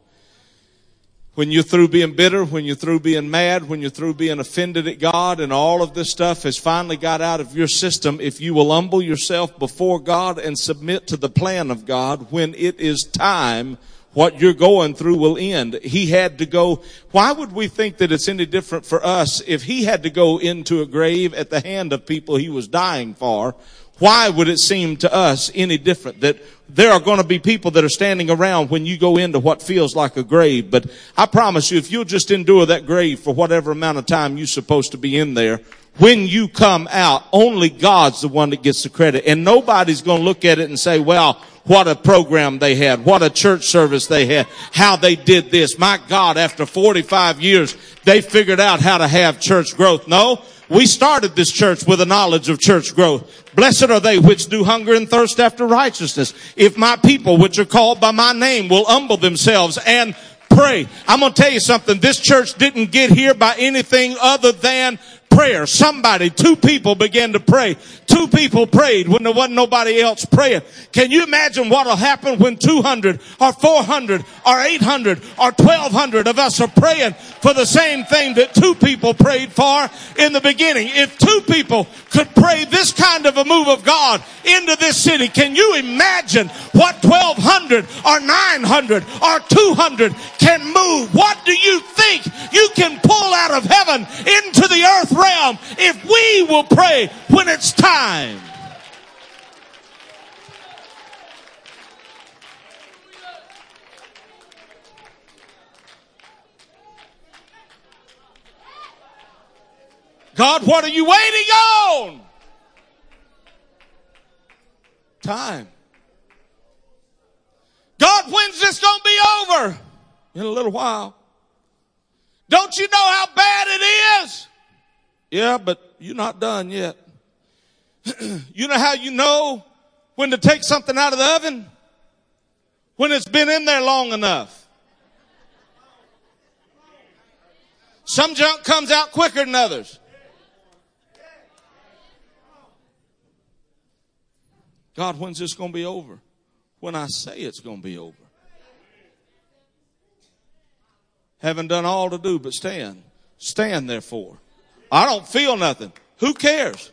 When you're through being bitter, when you're through being mad, when you're through being offended at God, and all of this stuff has finally got out of your system, if you will humble yourself before God and submit to the plan of God, when it is time, what you're going through will end. He had to go. Why would we think that it's any different for us if he had to go into a grave at the hand of people he was dying for? Why would it seem to us any different that there are going to be people that are standing around when you go into what feels like a grave? But I promise you, if you'll just endure that grave for whatever amount of time you're supposed to be in there, when you come out, only God's the one that gets the credit. And nobody's going to look at it and say, well, what a program they had. What a church service they had. How they did this. My God, after forty-five years, they figured out how to have church growth. No, we started this church with a knowledge of church growth. Blessed are they which do hunger and thirst after righteousness. If my people, which are called by my name, will humble themselves and pray. I'm going to tell you something. This church didn't get here by anything other than prayer. Somebody, two people began to pray. Two people prayed when there wasn't nobody else praying. Can you imagine what will happen when two hundred or four hundred or eight hundred or twelve hundred of us are praying for the same thing that two people prayed for in the beginning? If two people could pray this kind of a move of God into this city, can you imagine what twelve hundred or nine hundred or two hundred can move? What do you think you can pull out of heaven into the earth realm if we will pray when it's time? God, what are you waiting on? Time. God, when's this going to be over? In a little while. Don't you know how bad it is? Yeah, but you're not done yet. You know how you know when to take something out of the oven? When it's been in there long enough. Some junk comes out quicker than others. God, when's this going to be over? When I say it's going to be over. Haven't done all to do but stand. Stand therefore. I don't feel nothing. Who cares?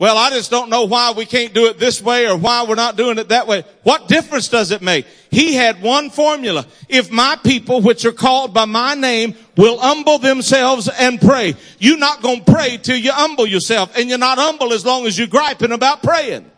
Well, I just don't know why we can't do it this way or why we're not doing it that way. What difference does it make? He had one formula. If my people, which are called by my name, will humble themselves and pray. You're not going to pray till you humble yourself. And you're not humble as long as you're griping about praying.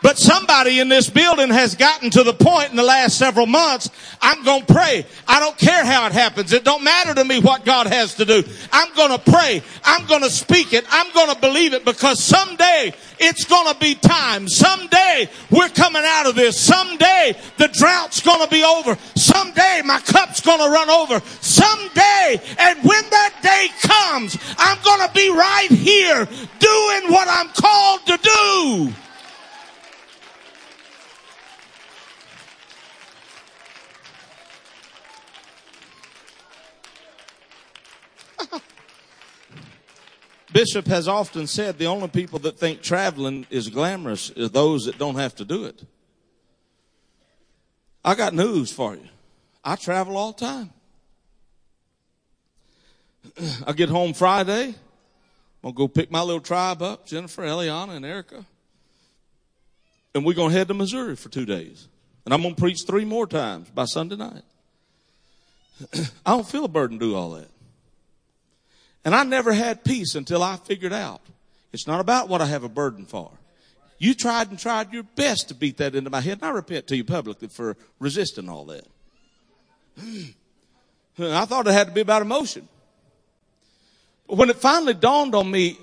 But somebody in this building has gotten to the point in the last several months, I'm going to pray. I don't care how it happens. It don't matter to me what God has to do. I'm going to pray. I'm going to speak it. I'm going to believe it, because someday it's going to be time. Someday we're coming out of this. Someday the drought's going to be over. Someday my cup's going to run over. Someday, and when that day comes, I'm going to be right here doing what I'm called to do. Bishop has often said the only people that think traveling is glamorous are those that don't have to do it. I got news for you. I travel all the time. I get home Friday. I'm going to go pick my little tribe up, Jennifer, Eliana, and Erica. And we're going to head to Missouri for two days. And I'm going to preach three more times by Sunday night. I don't feel a burden to do all that. And I never had peace until I figured out it's not about what I have a burden for. You tried and tried your best to beat that into my head. And I repent to you publicly for resisting all that. I thought it had to be about emotion. But when it finally dawned on me,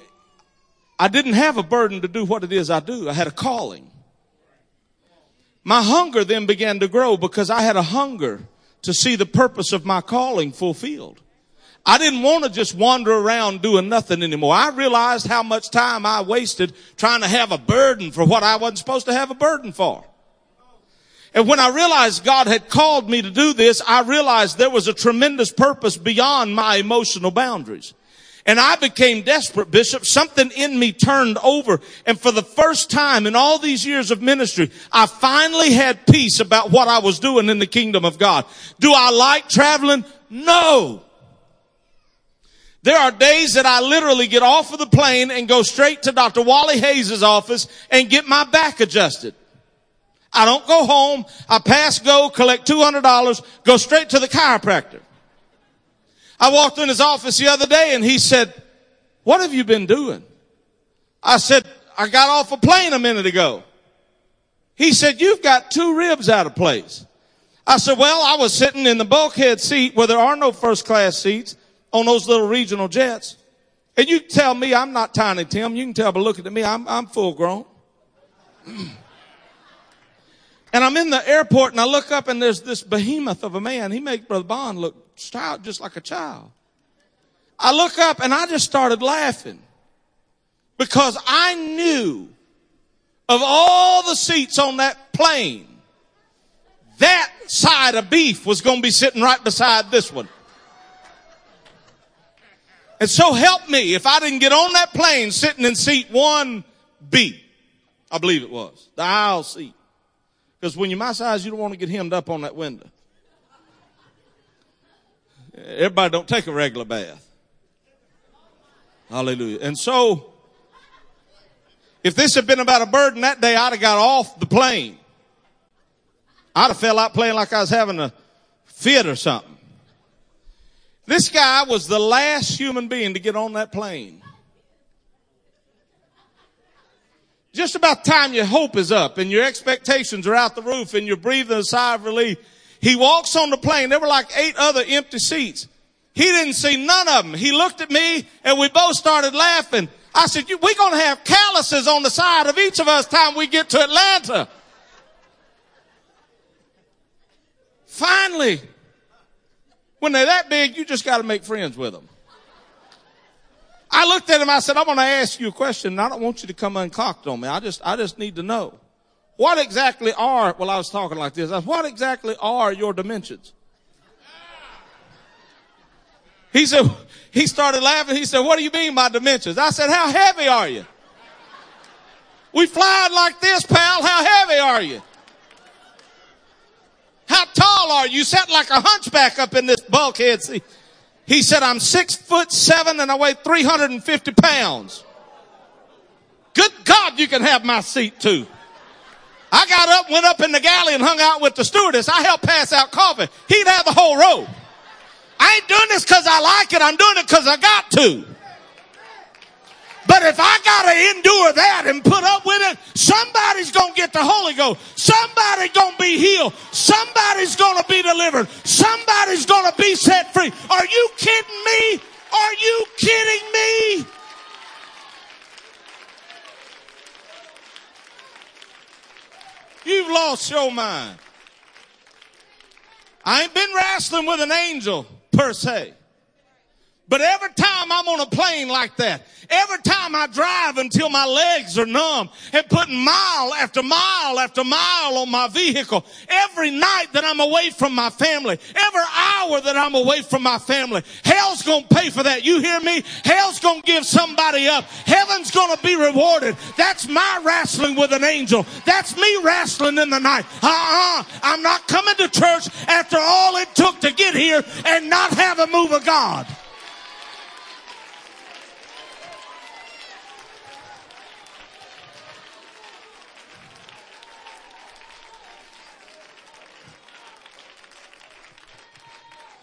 I didn't have a burden to do what it is I do. I had a calling. My hunger then began to grow because I had a hunger to see the purpose of my calling fulfilled. I didn't want to just wander around doing nothing anymore. I realized how much time I wasted trying to have a burden for what I wasn't supposed to have a burden for. And when I realized God had called me to do this, I realized there was a tremendous purpose beyond my emotional boundaries. And I became desperate, Bishop. Something in me turned over. And for the first time in all these years of ministry, I finally had peace about what I was doing in the kingdom of God. Do I like traveling? No. There are days that I literally get off of the plane and go straight to Doctor Wally Hayes' office and get my back adjusted. I don't go home. I pass go, collect two hundred dollars, go straight to the chiropractor. I walked in his office the other day and he said, "What have you been doing?" I said, "I got off a plane a minute ago." He said, "You've got two ribs out of place." I said, "Well, I was sitting in the bulkhead seat where there are no first class seats on those little regional jets. And you tell me I'm not Tiny Tim. You can tell by looking at me, I'm, I'm full grown." And I'm in the airport and I look up and there's this behemoth of a man. He makes Brother Bond look child, just like a child. I look up and I just started laughing because I knew of all the seats on that plane, that side of beef was going to be sitting right beside this one. And so help me if I didn't get on that plane sitting in seat one B, I believe it was, the aisle seat. Because when you're my size, you don't want to get hemmed up on that window. Everybody don't take a regular bath. Hallelujah. And so, if this had been about a burden that day, I'd have got off the plane. I'd have fell out playing like I was having a fit or something. This guy was the last human being to get on that plane. Just about the time your hope is up and your expectations are out the roof and you're breathing a sigh of relief, he walks on the plane. There were like eight other empty seats. He didn't see none of them. He looked at me, and we both started laughing. I said, we're going to have calluses on the side of each of us time we get to Atlanta. Finally, when they're that big, you just got to make friends with them. I looked at him. I said, I'm going to ask you a question, and I don't want you to come uncocked on me. I just, I just need to know. What exactly are, well, I was talking like this. I said, what exactly are your dimensions? He said, he started laughing. He said, what do you mean by dimensions? I said, how heavy are you? We flying like this, pal. How heavy are you? How tall are you? You sat like a hunchback up in this bulkhead. See, he said, I'm six foot seven and I weigh three hundred fifty pounds. Good God, you can have my seat too. I got up, went up in the galley and hung out with the stewardess. I helped pass out coffee. He'd have the whole row. I ain't doing this because I like it. I'm doing it because I got to. But if I got to endure that and put up with it, somebody's going to get the Holy Ghost. Somebody's going to be healed. Somebody's going to be delivered. Somebody's going to be set free. Are you kidding me? Are you kidding me? You've lost your mind. I ain't been wrestling with an angel, per se. But every time I'm on a plane like that, every time I drive until my legs are numb and putting mile after mile after mile on my vehicle, every night that I'm away from my family, every hour that I'm away from my family, hell's going to pay for that. You hear me? Hell's going to give somebody up. Heaven's going to be rewarded. That's my wrestling with an angel. That's me wrestling in the night. Uh-uh. I'm not coming to church after all it took to get here and not have a move of God.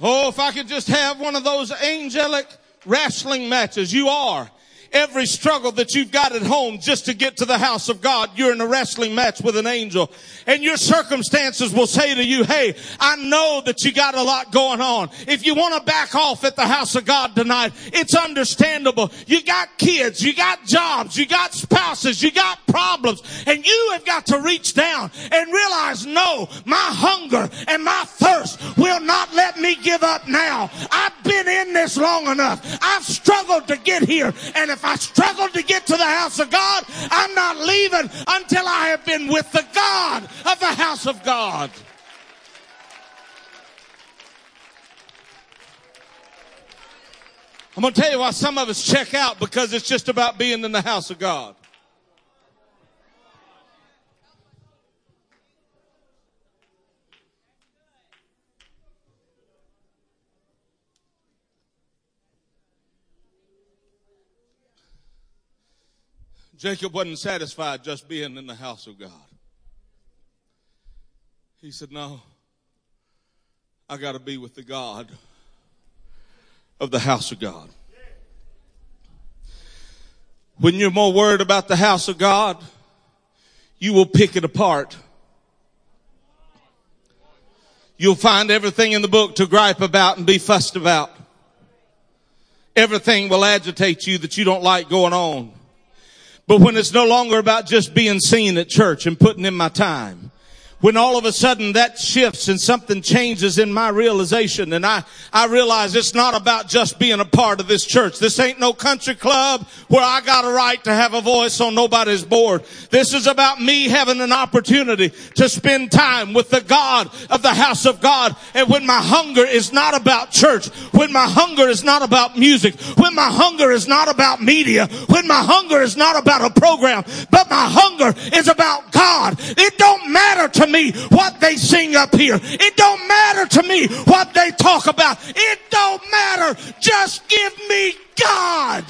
Oh, if I could just have one of those angelic wrestling matches. You are. Every struggle that you've got at home just to get to the house of God, you're in a wrestling match with an angel. And your circumstances will say to you, hey, I know that you got a lot going on. If you want to back off at the house of God tonight, it's understandable. You got kids, you got jobs, you got spouses, you got problems. And you have got to reach down and realize, no, my hunger and my thirst will not let me give up now. I've been in this long enough. I've struggled to get here. And if I struggle to get to the house of God, I'm not leaving until I have been with the God of the house of God. I'm going to tell you why some of us check out, because it's just about being in the house of God. Jacob wasn't satisfied just being in the house of God. He said, no, I got to be with the God of the house of God. When you're more worried about the house of God, you will pick it apart. You'll find everything in the book to gripe about and be fussed about. Everything will agitate you that you don't like going on. But when it's no longer about just being seen at church and putting in my time, when all of a sudden that shifts and something changes in my realization, and I, I realize it's not about just being a part of this church. This ain't no country club where I got a right to have a voice on nobody's board. This is about me having an opportunity to spend time with the God of the house of God. And when my hunger is not about church, when my hunger is not about music, when my hunger is not about media, when my hunger is not about a program, but my hunger is about God. It don't matter to me. me what they sing up here. It don't matter to me what they talk about. It don't matter. Just give me God.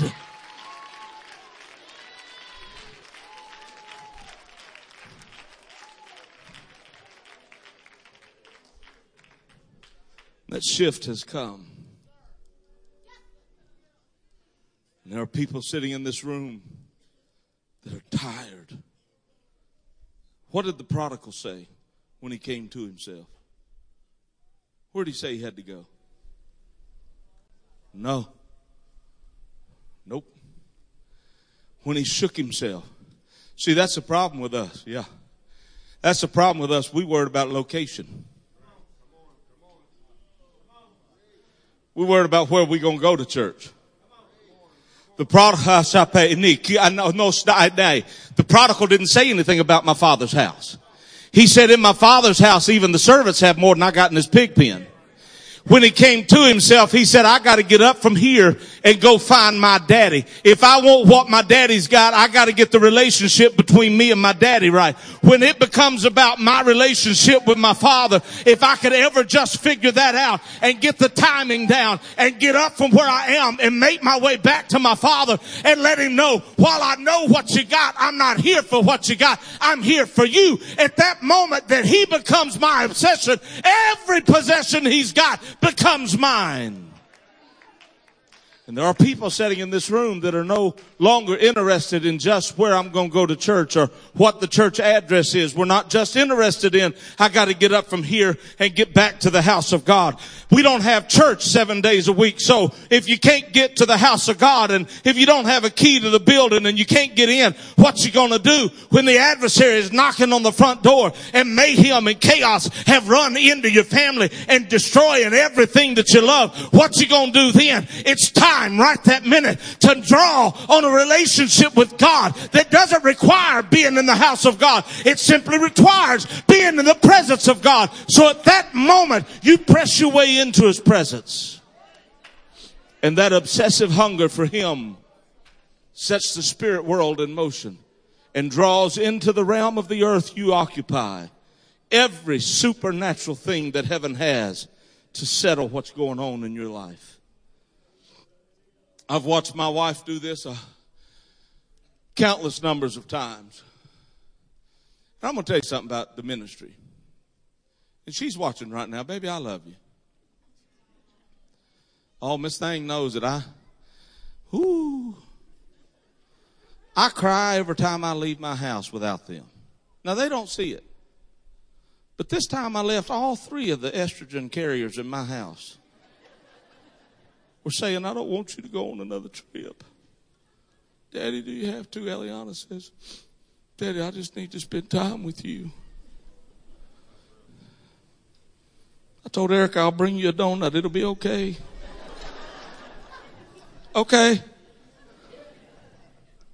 That shift has come. And there are people sitting in this room that are tired. What did the prodigal say when he came to himself? Where did he say he had to go? No. Nope. When he shook himself. See, that's the problem with us. Yeah. That's the problem with us. We worried about location. We worried about where we're going to go to church. The prodigal didn't say anything about my father's house. He said, in my father's house, even the servants have more than I got in this pig pen. When he came to himself, he said, I got to get up from here and go find my daddy. If I want what my daddy's got, I got to get the relationship between me and my daddy right. When it becomes about my relationship with my father, if I could ever just figure that out and get the timing down and get up from where I am and make my way back to my father and let him know, while I know what you got, I'm not here for what you got. I'm here for you. At that moment that he becomes my obsession, every possession he's got becomes mine. And there are people sitting in this room that are no longer interested in just where I'm going to go to church or what the church address is. We're not just interested in, I got to get up from here and get back to the house of God. We don't have church seven days a week. So if you can't get to the house of God, and if you don't have a key to the building and you can't get in, what you going to do when the adversary is knocking on the front door and mayhem and chaos have run into your family and destroying everything that you love? What you going to do then? It's time. Right that minute to draw on a relationship with God that doesn't require being in the house of God. It simply requires being in the presence of God. So at that moment, you press your way into his presence. And that obsessive hunger for him sets the spirit world in motion and draws into the realm of the earth you occupy every supernatural thing that heaven has to settle what's going on in your life. I've watched my wife do this uh, countless numbers of times. And I'm going to tell you something about the ministry. And she's watching right now. Baby, I love you. Oh, Miss Thing knows that I, whoo, I cry every time I leave my house without them. Now, they don't see it. But this time I left all three of the estrogen carriers in my house. We're saying, I don't want you to go on another trip. Daddy, do you have to? Eliana says, Daddy, I just need to spend time with you. I told Erica, I'll bring you a donut. It'll be okay. Okay.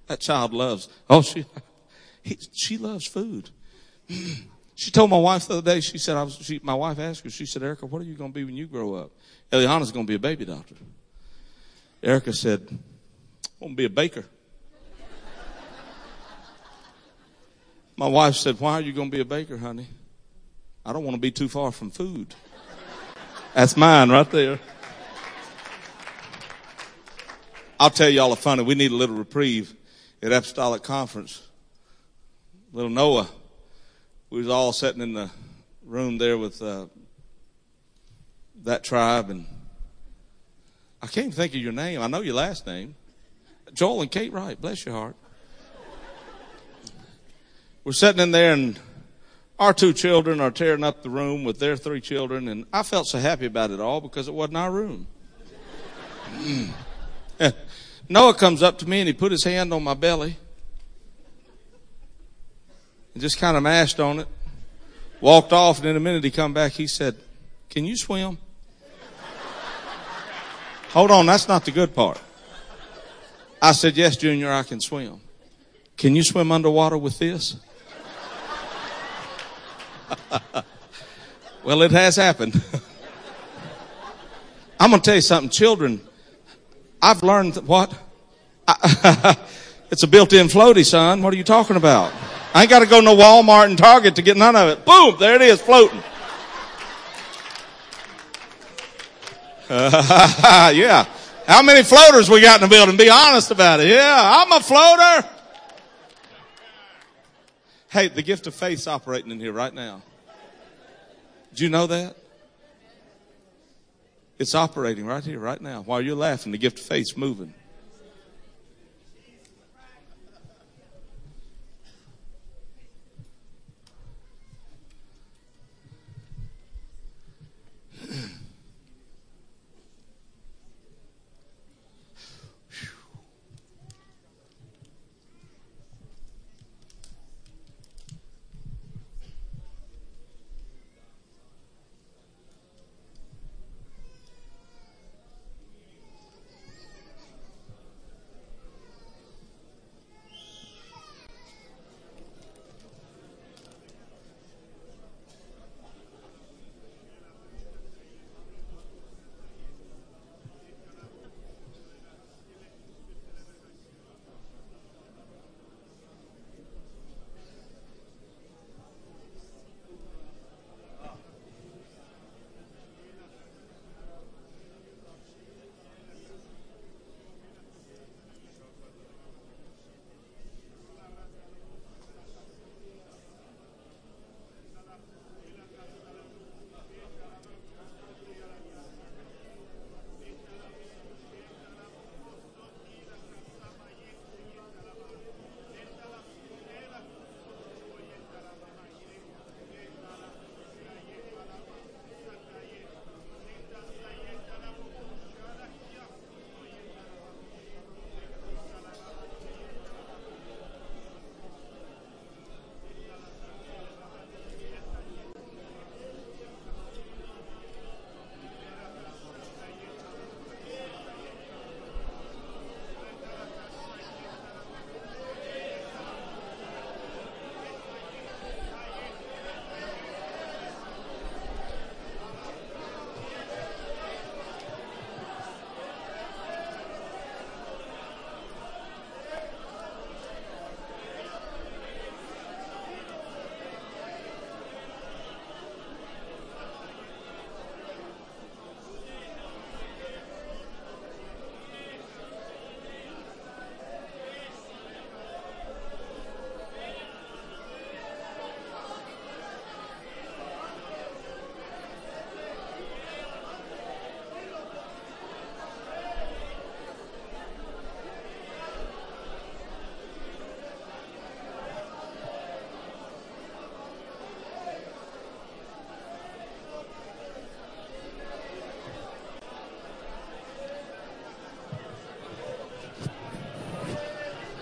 That child loves. Oh, she, he, she loves food. She told my wife the other day, she said, I was, she, my wife asked her, she said, Erica, what are you going to be when you grow up? Eliana's going to be a baby doctor. Erica said, I'm going to be a baker. My wife said, why are you going to be a baker, honey? I don't want to be too far from food. That's mine right there. I'll tell y'all a funny. We need a little reprieve at Apostolic Conference. Little Noah. We was all sitting in the room there with uh, that tribe, and I can't think of your name. I know your last name. Joel and Kate Wright, bless your heart. We're sitting in there, and our two children are tearing up the room with their three children, and I felt so happy about it all because it wasn't our room. Noah comes up to me, and he put his hand on my belly and just kind of mashed on it, walked off, and in a minute he come back. He said, can you swim? Hold on, that's not the good part. I said, yes, Junior, I can swim. Can you swim underwater with this? Well, it has happened. I'm going to tell you something, children. I've learned that what? I, it's a built-in floaty, son. What are you talking about? I ain't got to go no Walmart and Target to get none of it. Boom, there it is, floating. Uh, yeah. How many floaters we got in the building? Be honest about it. Yeah, I'm a floater. Hey, the gift of faith's operating in here right now. Do you know that? It's operating right here, right now. While you're laughing, the gift of faith's moving.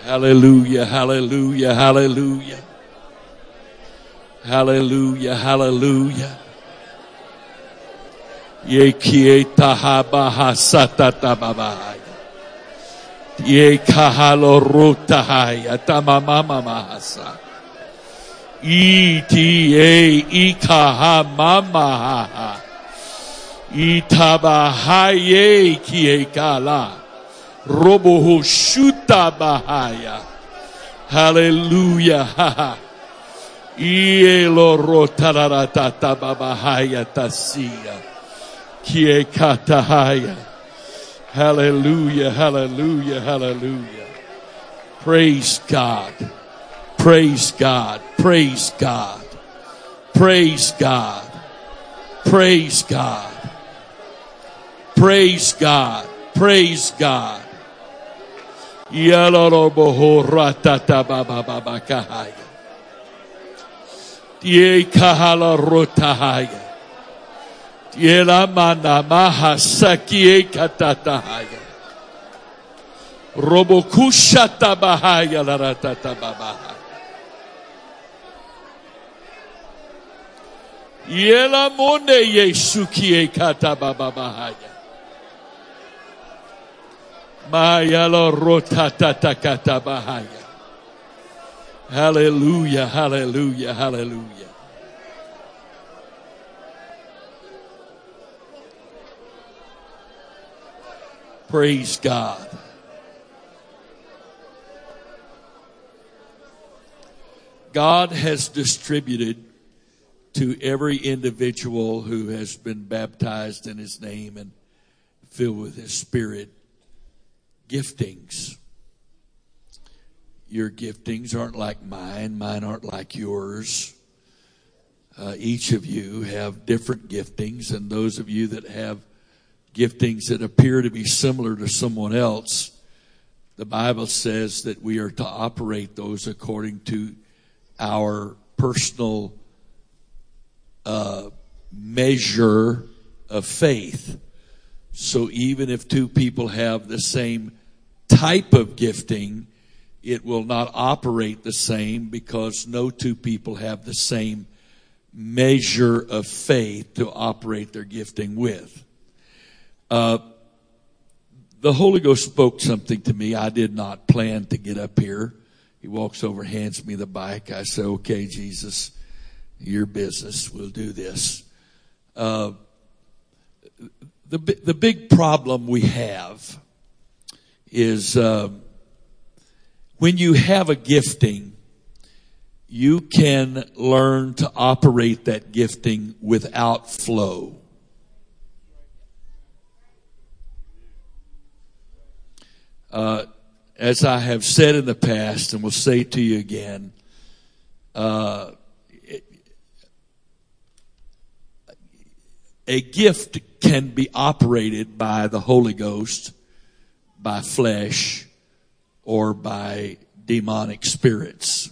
Hallelujah, hallelujah, hallelujah. Hallelujah, hallelujah. Hallelujah. Hallelujah, hallelujah, hallelujah. Praise God. Praise God. Praise God. Praise God. Praise God. Praise God. Praise God. Ye kahala rotahaya. Ye lamana maha sakie katatahaya. Robokusha tabahaya laratatabahaya. Ye lamone yesukie katababahaya. Mayala rotatakatabahaya. Hallelujah, hallelujah, hallelujah. Praise God. God has distributed to every individual who has been baptized in His name and filled with His Spirit giftings. Your giftings aren't like mine. Mine aren't like yours. Uh, each of you have different giftings, and those of you that have giftings that appear to be similar to someone else, the Bible says that we are to operate those according to our personal uh, measure of faith. So even if two people have the same type of gifting, it will not operate the same because no two people have the same measure of faith to operate their gifting with. Uh, the Holy Ghost spoke something to me. I did not plan to get up here. He walks over, hands me the bike. I say, okay, Jesus, your business. We'll do this. Uh, the, the big problem we have is... Uh, When you have a gifting, you can learn to operate that gifting without flow. Uh, as I have said in the past and will say to you again, uh, a gift can be operated by the Holy Ghost, by flesh, or by demonic spirits.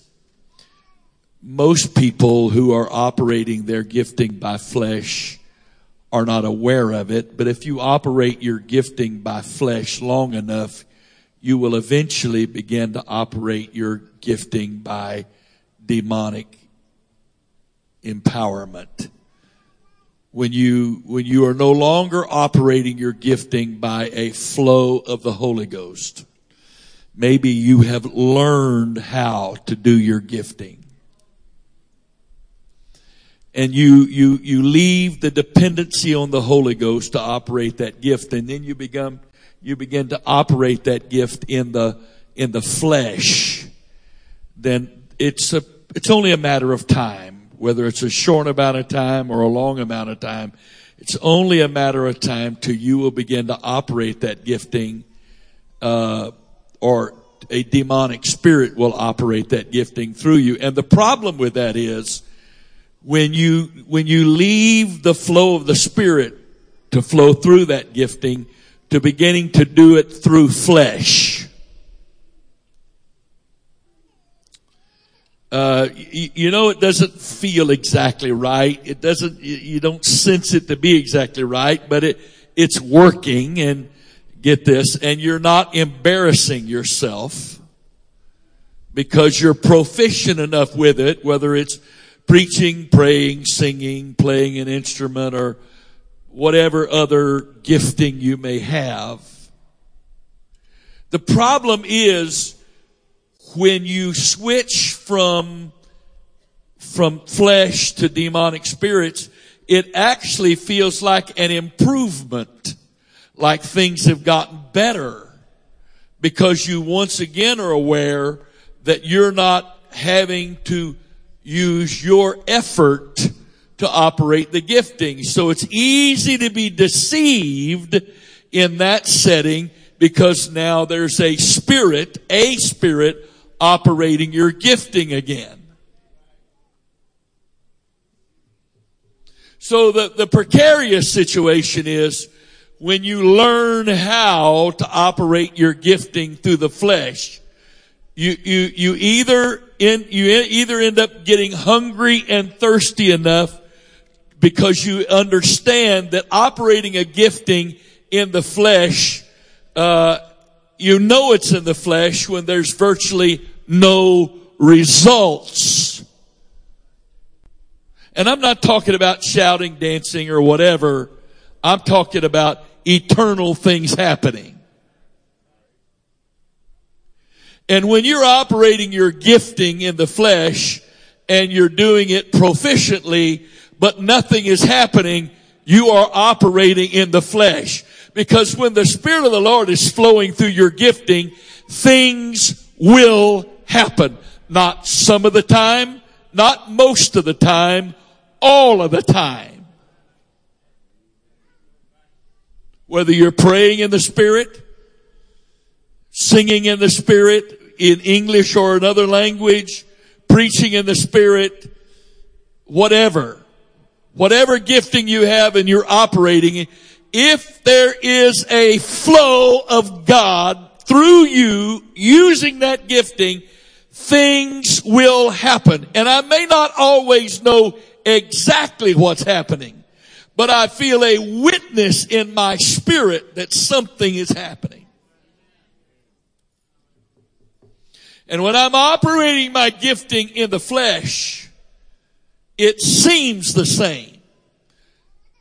Most people who are operating their gifting by flesh are not aware of it, but if you operate your gifting by flesh long enough, you will eventually begin to operate your gifting by demonic empowerment. When you, when you are no longer operating your gifting by a flow of the Holy Ghost, maybe you have learned how to do your gifting. And you, you, you leave the dependency on the Holy Ghost to operate that gift. And then you become, you begin to operate that gift in the, in the flesh. Then it's a, it's only a matter of time, whether it's a short amount of time or a long amount of time. It's only a matter of time till you will begin to operate that gifting, uh, or a demonic spirit will operate that gifting through you. And the problem with that is when you, when you leave the flow of the Spirit to flow through that gifting to beginning to do it through flesh. Uh, you, you know, it doesn't feel exactly right. It doesn't, you don't sense it to be exactly right, but it, it's working. And get this, and you're not embarrassing yourself because you're proficient enough with it, whether it's preaching, praying, singing, playing an instrument, or whatever other gifting you may have. The problem is when you switch from, from flesh to demonic spirits, it actually feels like an improvement, like things have gotten better, because you once again are aware that you're not having to use your effort to operate the gifting. So it's easy to be deceived in that setting, because now there's a spirit, a spirit operating your gifting again. So the, the precarious situation is when you learn how to operate your gifting through the flesh, you, you, you either in, you either end up getting hungry and thirsty enough because you understand that operating a gifting in the flesh, uh, you know it's in the flesh when there's virtually no results. And I'm not talking about shouting, dancing, or whatever. I'm talking about eternal things happening. And when you're operating your gifting in the flesh and you're doing it proficiently, but nothing is happening, you are operating in the flesh. Because when the Spirit of the Lord is flowing through your gifting, things will happen. Not some of the time, not most of the time, all of the time. Whether you're praying in the Spirit, singing in the Spirit, in English or another language, preaching in the Spirit, whatever. Whatever gifting you have and you're operating, if there is a flow of God through you using that gifting, things will happen. And I may not always know exactly what's happening, but I feel a witness in my spirit that something is happening. And when I'm operating my gifting in the flesh, it seems the same.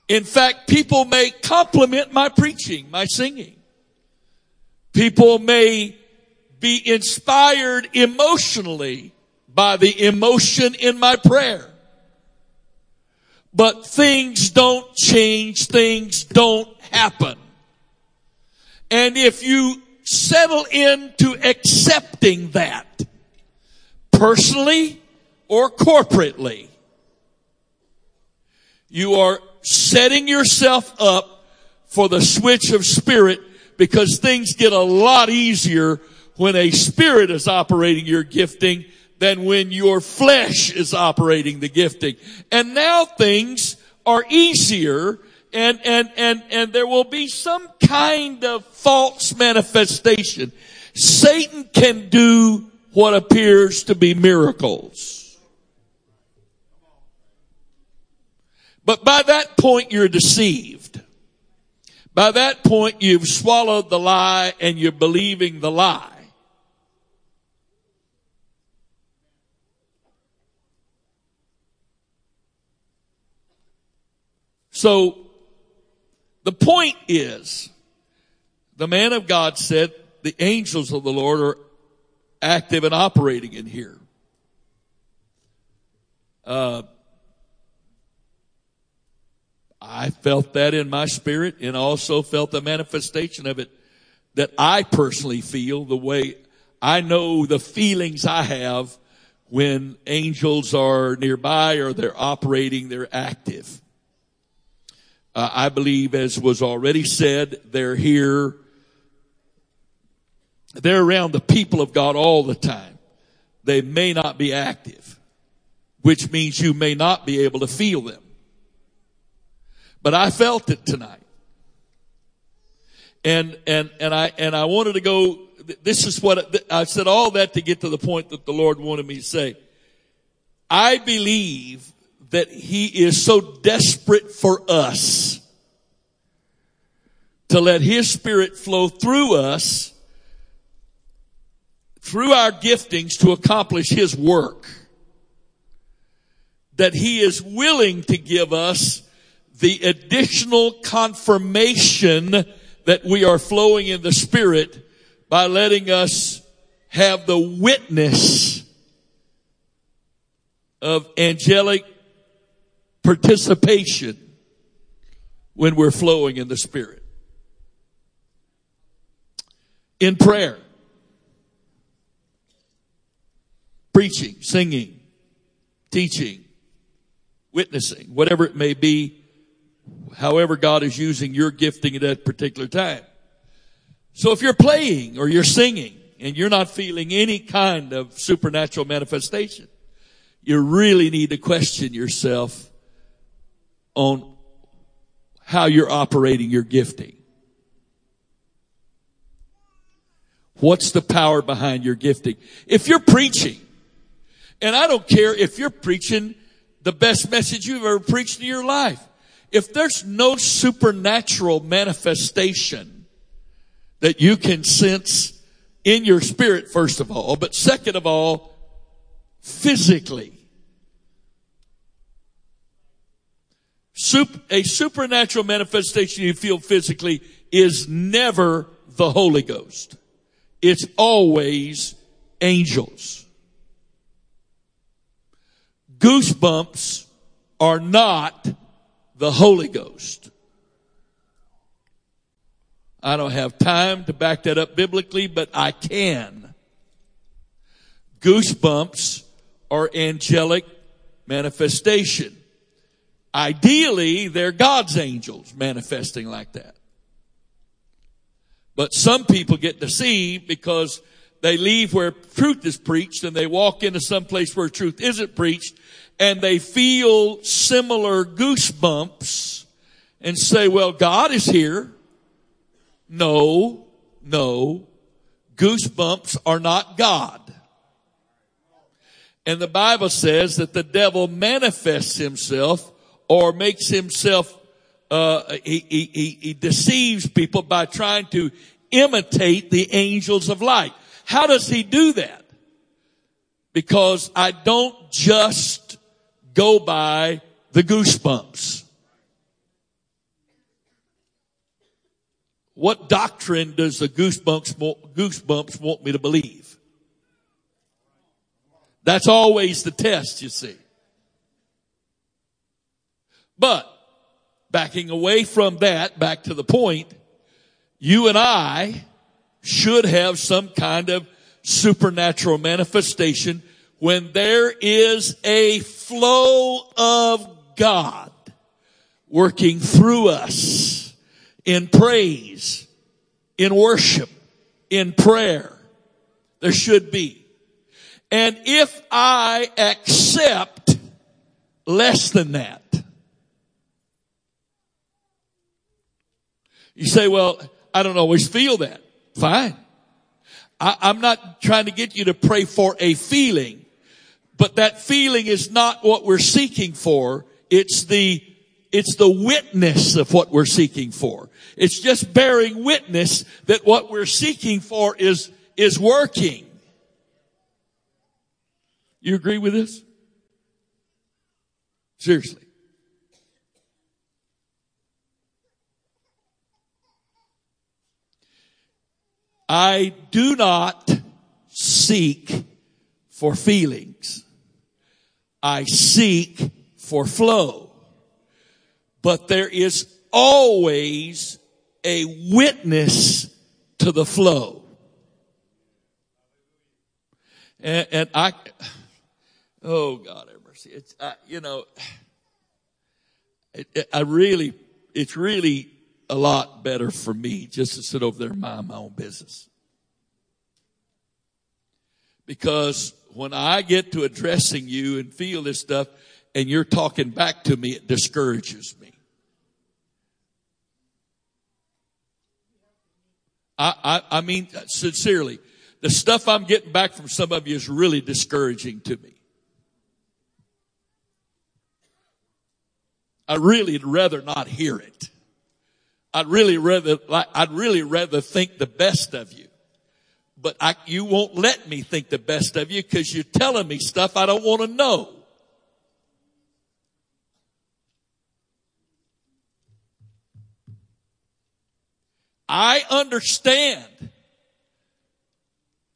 In fact, people may compliment my preaching, my singing. People may be inspired emotionally by the emotion in my prayer. But things don't change. Things don't happen. And if you settle into accepting that, personally or corporately, you are setting yourself up for the switch of spirit, because things get a lot easier when a spirit is operating your gifting than when your flesh is operating the gifting. And now things are easier, and, and, and, and there will be some kind of false manifestation. Satan can do what appears to be miracles. But by that point, you're deceived. By that point, you've swallowed the lie and you're believing the lie. So, the point is, the man of God said, the angels of the Lord are active and operating in here. Uh, I felt that in my spirit, and also felt the manifestation of it that I personally feel, the way I know the feelings I have when angels are nearby or they're operating, they're active. Uh, I believe, as was already said, they're here. They're around the people of God all the time. They may not be active, which means you may not be able to feel them. But I felt it tonight. And, and, and I, and I wanted to go, this is what, I said all that to get to the point that the Lord wanted me to say. I believe that He is so desperate for us to let His Spirit flow through us through our giftings to accomplish His work, that He is willing to give us the additional confirmation that we are flowing in the Spirit by letting us have the witness of angelic participation when we're flowing in the Spirit. In prayer, preaching, singing, teaching, witnessing, whatever it may be, however God is using your gifting at that particular time. So if you're playing or you're singing and you're not feeling any kind of supernatural manifestation, you really need to question yourself on how you're operating your gifting. What's the power behind your gifting? If you're preaching, and I don't care if you're preaching the best message you've ever preached in your life, if there's no supernatural manifestation that you can sense in your spirit, first of all, but second of all, physically, a supernatural manifestation you feel physically is never the Holy Ghost. It's always angels. Goosebumps are not the Holy Ghost. I don't have time to back that up biblically, but I can. Goosebumps are angelic manifestation. Ideally, they're God's angels manifesting like that. But some people get deceived because they leave where truth is preached and they walk into some place where truth isn't preached, and they feel similar goosebumps and say, well, God is here. No, no. Goosebumps are not God. And the Bible says that the devil manifests himself or makes himself, uh, he, he, he, he deceives people by trying to imitate the angels of light. How does he do that? Because I don't just go by the goosebumps. What doctrine does the goosebumps, goosebumps want me to believe? That's always the test, you see. But backing away from that, back to the point, you and I should have some kind of supernatural manifestation when there is a flow of God working through us in praise, in worship, in prayer. There should be. And if I accept less than that, you say, well, I don't always feel that. Fine. I, I'm not trying to get you to pray for a feeling. But that feeling is not what we're seeking for. It's the, it's the witness of what we're seeking for. It's just bearing witness that what we're seeking for is, is working. You agree with this? Seriously. I do not seek for feelings. I seek for flow. But there is always a witness to the flow. And, and I, oh God have mercy. It's, I, you know, it, it, I really, it's really a lot better for me just to sit over there and mind my own business. Because when I get to addressing you and feel this stuff, and you're talking back to me, it discourages me. I, I, I mean, sincerely, the stuff I'm getting back from some of you is really discouraging to me. I'd really rather not hear it. I'd really rather, I'd really rather think the best of you. but I, you won't let me think the best of you because you're telling me stuff I don't want to know. I understand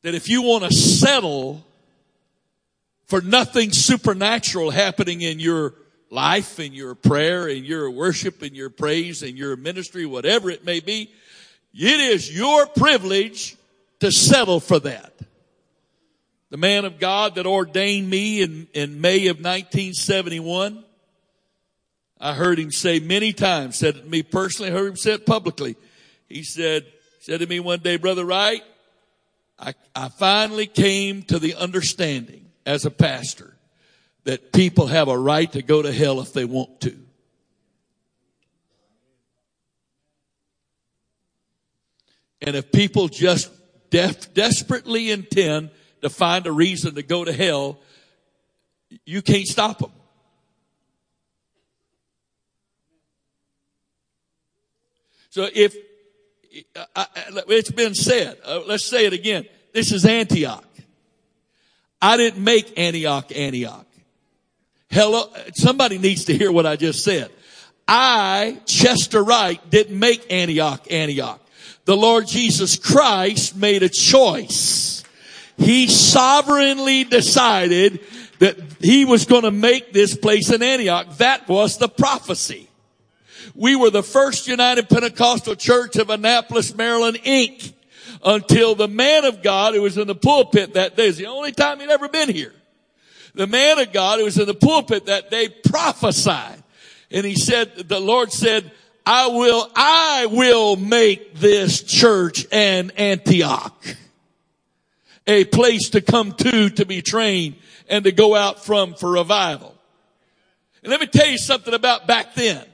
that if you want to settle for nothing supernatural happening in your life, in your prayer, in your worship, in your praise, in your ministry, whatever it may be, it is your privilege to settle for that. The man of God that ordained me in, in May of nineteen seventy-one, I heard him say many times, said it to me personally, heard him say it publicly. He said, said to me one day, Brother Wright, I, I finally came to the understanding as a pastor that people have a right to go to hell if they want to. And if people just def- desperately intend to find a reason to go to hell, you can't stop them. So if, I, I, it's been said, uh, let's say it again. This is Antioch. I didn't make Antioch Antioch. Hello, somebody needs to hear what I just said. I, Chester Wright, didn't make Antioch Antioch. The Lord Jesus Christ made a choice. He sovereignly decided that he was going to make this place in Antioch. That was the prophecy. We were the first United Pentecostal Church of Annapolis, Maryland, Incorporated, until the man of God who was in the pulpit that day, is the only time he'd ever been here. The man of God who was in the pulpit that day prophesied. And he said, the Lord said, I will, I will make this church an Antioch, a place to come to, to be trained and to go out from for revival. And let me tell you something about back then.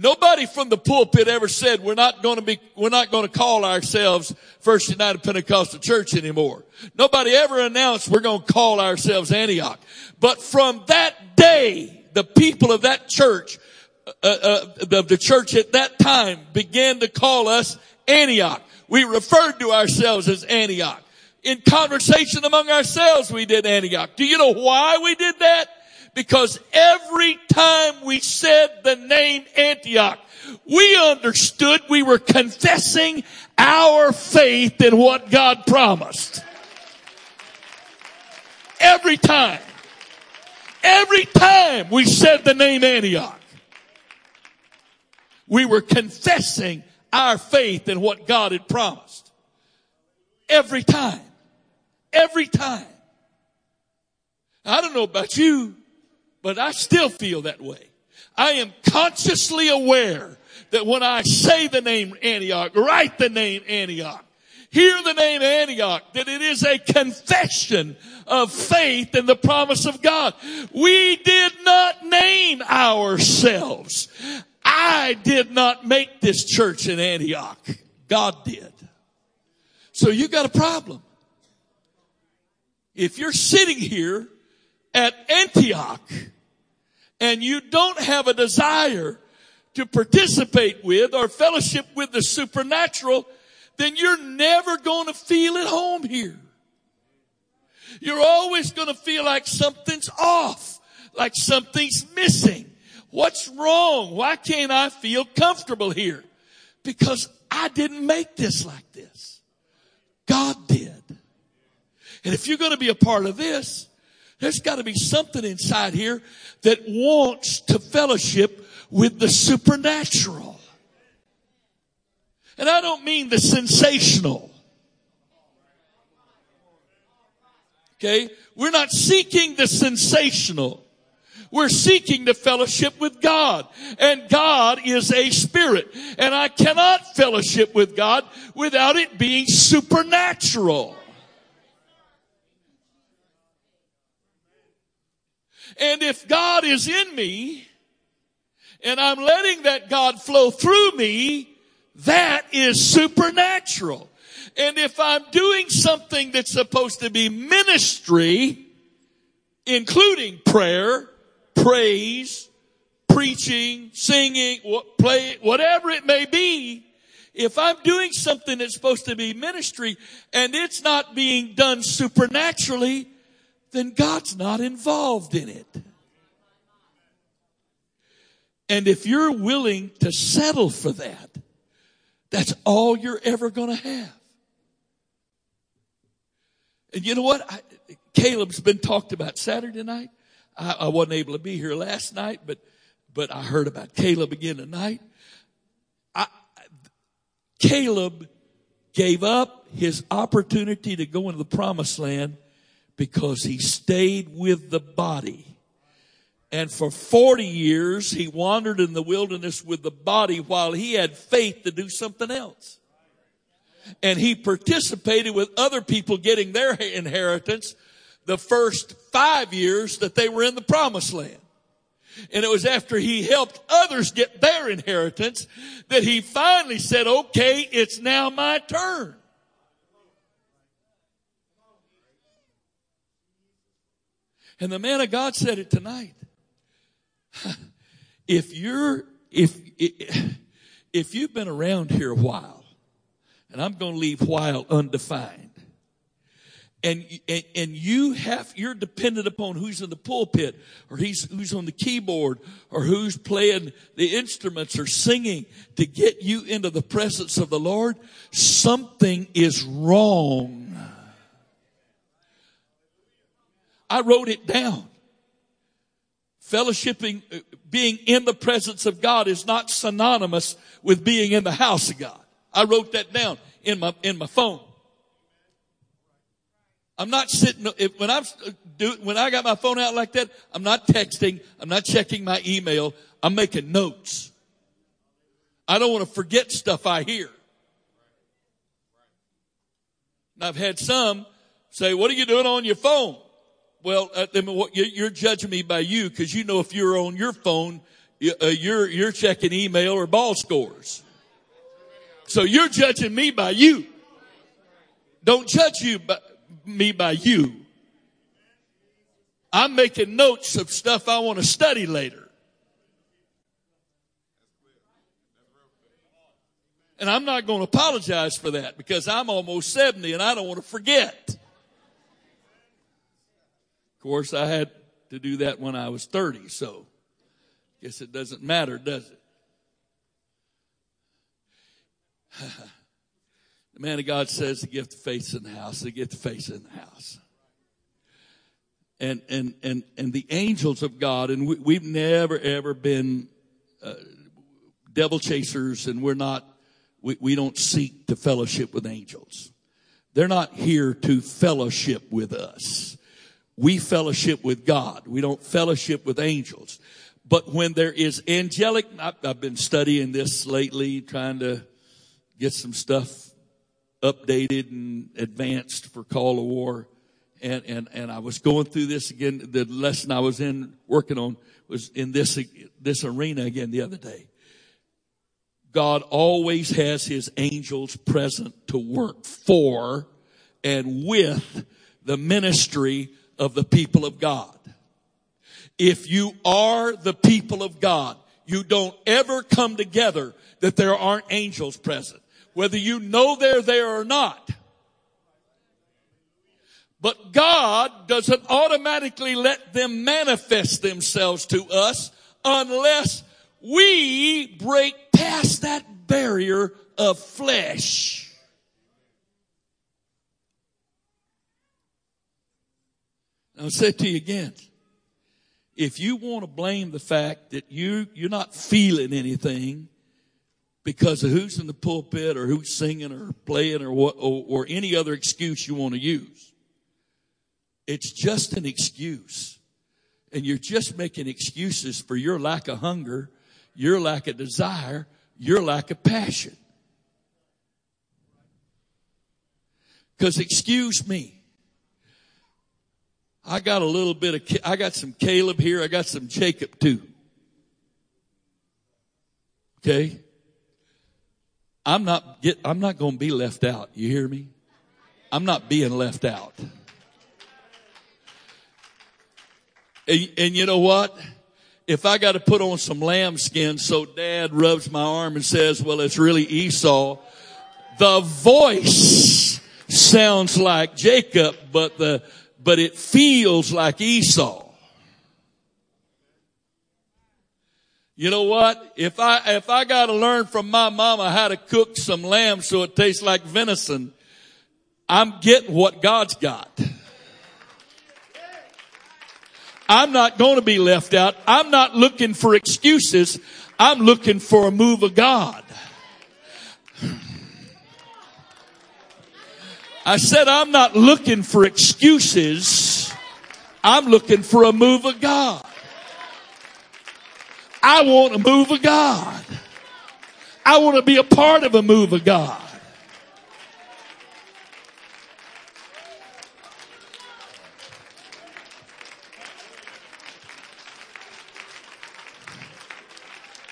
Nobody from the pulpit ever said we're not going to be, we're not going to call ourselves First United Pentecostal Church anymore. Nobody ever announced we're going to call ourselves Antioch. But from that day, the people of that church, uh, uh, the, the church at that time began to call us Antioch. We referred to ourselves as Antioch. In conversation among ourselves, we did Antioch. Do you know why we did that? Because every time we said the name Antioch, we understood we were confessing our faith in what God promised. Every time. Every time we said the name Antioch, we were confessing our faith in what God had promised. Every time. Every time. I don't know about you, but I still feel that way. I am consciously aware that when I say the name Antioch, write the name Antioch, hear the name Antioch, that it is a confession of faith in the promise of God. We did not name ourselves. I did not make this church in Antioch. God did. So you got a problem. If you're sitting here at Antioch, and you don't have a desire to participate with or fellowship with the supernatural, then you're never going to feel at home here. You're always going to feel like something's off, like something's missing. What's wrong? Why can't I feel comfortable here? Because I didn't make this like this. God did. And if you're going to be a part of this, there's got to be something inside here that wants to fellowship with the supernatural. And I don't mean the sensational. Okay? We're not seeking the sensational. We're seeking the fellowship with God. And God is a spirit. And I cannot fellowship with God without it being supernatural. And if God is in me, and I'm letting that God flow through me, that is supernatural. And if I'm doing something that's supposed to be ministry, including prayer, praise, preaching, singing, play, whatever it may be, If I'm doing something that's supposed to be ministry and it's not being done supernaturally, then God's not involved in it. And if you're willing to settle for that, that's all you're ever going to have. And you know what? I, Caleb's been talked about Saturday night. I, I wasn't able to be here last night, but but I heard about Caleb again tonight. I, Caleb gave up his opportunity to go into the promised land because he stayed with the body. And for forty years, he wandered in the wilderness with the body while he had faith to do something else. And he participated with other people getting their inheritance the first five years that they were in the promised land. And it was after he helped others get their inheritance that he finally said, okay, it's now my turn. And the man of God said it tonight. If you're, if, if you've been around here a while, and I'm going to leave while undefined, and, and, and you have, you're dependent upon who's in the pulpit, or he's, who's on the keyboard, or who's playing the instruments or singing to get you into the presence of the Lord, something is wrong. I wrote it down. Fellowshipping, being in the presence of God is not synonymous with being in the house of God. I wrote that down in my, in my phone. I'm not sitting, if, when I'm, do, when I got my phone out like that, I'm not texting. I'm not checking my email. I'm making notes. I don't want to forget stuff I hear. And I've had some say, what are you doing on your phone? Well, you're judging me by you, because you know if you're on your phone, you're you're checking email or ball scores. So you're judging me by you. Don't judge you by, me by you. I'm making notes of stuff I want to study later. And I'm not going to apologize for that, because I'm almost seventy and I don't want to forget. Of course, I had to do that when I was thirty, so I guess it doesn't matter, does it? The man of God says the gift of faith's in the house, the gift of faith's in the house. And and and and the angels of God, and we, we've never ever been uh, devil chasers, and we're not. We, we don't seek to fellowship with angels. They're not here to fellowship with us. We fellowship with God. We don't fellowship with angels. But when there is angelic, I've been studying this lately, trying to get some stuff updated and advanced for Call to War. And, and, and I was going through this again. The lesson I was in working on was in this, this arena again the other day. God always has his angels present to work for and with the ministry of the people of God. If you are the people of God, you don't ever come together that there aren't angels present, whether you know they're there or not. But God doesn't automatically let them manifest themselves to us unless we break past that barrier of flesh. I'll say it to you again. If you want to blame the fact that you, you're not feeling anything because of who's in the pulpit or who's singing or playing or what, or, or any other excuse you want to use, it's just an excuse. And you're just making excuses for your lack of hunger, your lack of desire, your lack of passion. Because excuse me, I got a little bit of, I got some Caleb here. I got some Jacob too. Okay. I'm not get, I'm not going to be left out. You hear me? I'm not being left out. And, and you know what? if I got to put on some lambskin so Dad rubs my arm and says, well, it's really Esau, the voice sounds like Jacob, but the but it feels like Esau. You know what? If I if I got to learn from my mama how to cook some lamb so it tastes like venison, I'm getting what God's got. I'm not going to be left out. I'm not looking for excuses. I'm looking for a move of God. I said I'm not looking for excuses. I'm looking for a move of God. I want a move of God. I want to be a part of a move of God.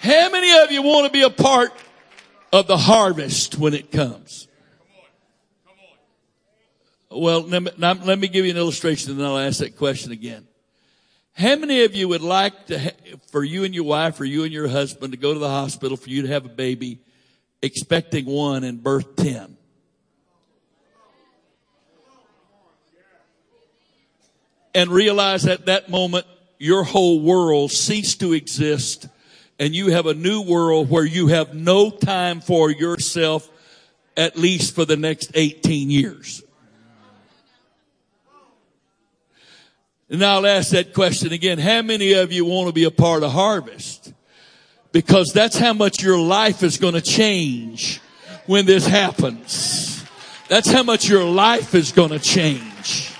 How many of you want to be a part of the harvest when it comes? Well, let me, let me give you an illustration and then I'll ask that question again. How many of you would like to, ha- for you and your wife or you and your husband to go to the hospital for you to have a baby, expecting one and birth ten? And realize at that moment, your whole world ceased to exist and you have a new world where you have no time for yourself, at least for the next eighteen years. And I'll ask that question again. How many of you want to be a part of harvest? Because that's how much your life is going to change when this happens. That's how much your life is going to change.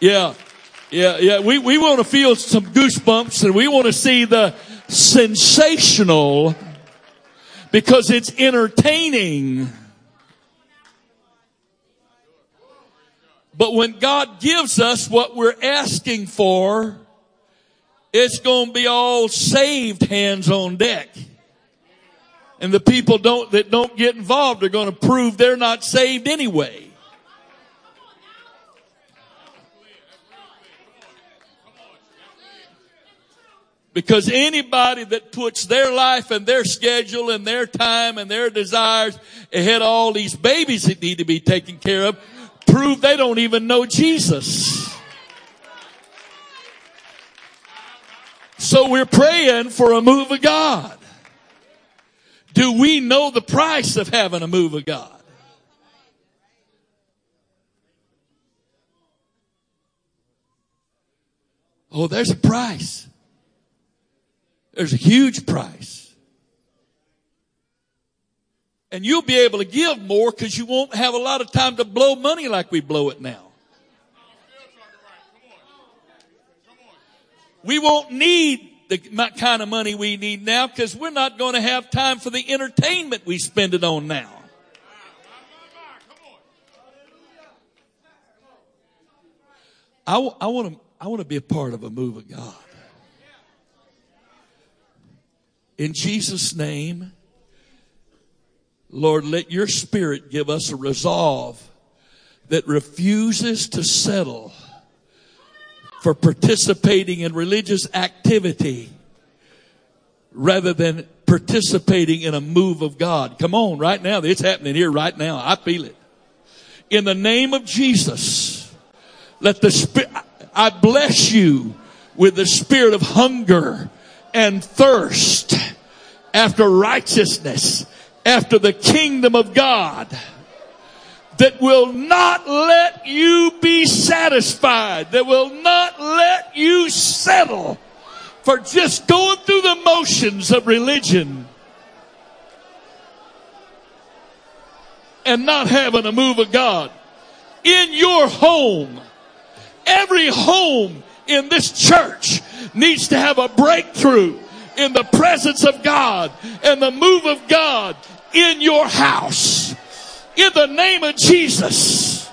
Yeah. Yeah, yeah. We, we want to feel some goosebumps and we want to see the sensational because it's entertaining. But when God gives us what we're asking for, it's going to be all saved hands on deck. And the people don't, that don't get involved are going to prove they're not saved anyway. Because anybody that puts their life and their schedule and their time and their desires ahead of all these babies that need to be taken care of, prove they don't even know Jesus. So we're praying for a move of God. Do we know the price of having a move of God? Oh, there's a price. There's a huge price. And you'll be able to give more because you won't have a lot of time to blow money like we blow it now. We won't need the kind of money we need now because we're not going to have time for the entertainment we spend it on now. I, I want to, I want to be a part of a move of God. In Jesus' name, Lord, let your spirit give us a resolve that refuses to settle for participating in religious activity rather than participating in a move of God. Come on, right now. It's happening here right now. I feel it. In the name of Jesus, let the spirit, I bless you with the spirit of hunger and thirst after righteousness, after the kingdom of God, that will not let you be satisfied, that will not let you settle for just going through the motions of religion and not having a move of God. In your home, every home in this church needs to have a breakthrough in the presence of God and the move of God in your house. In the name of Jesus,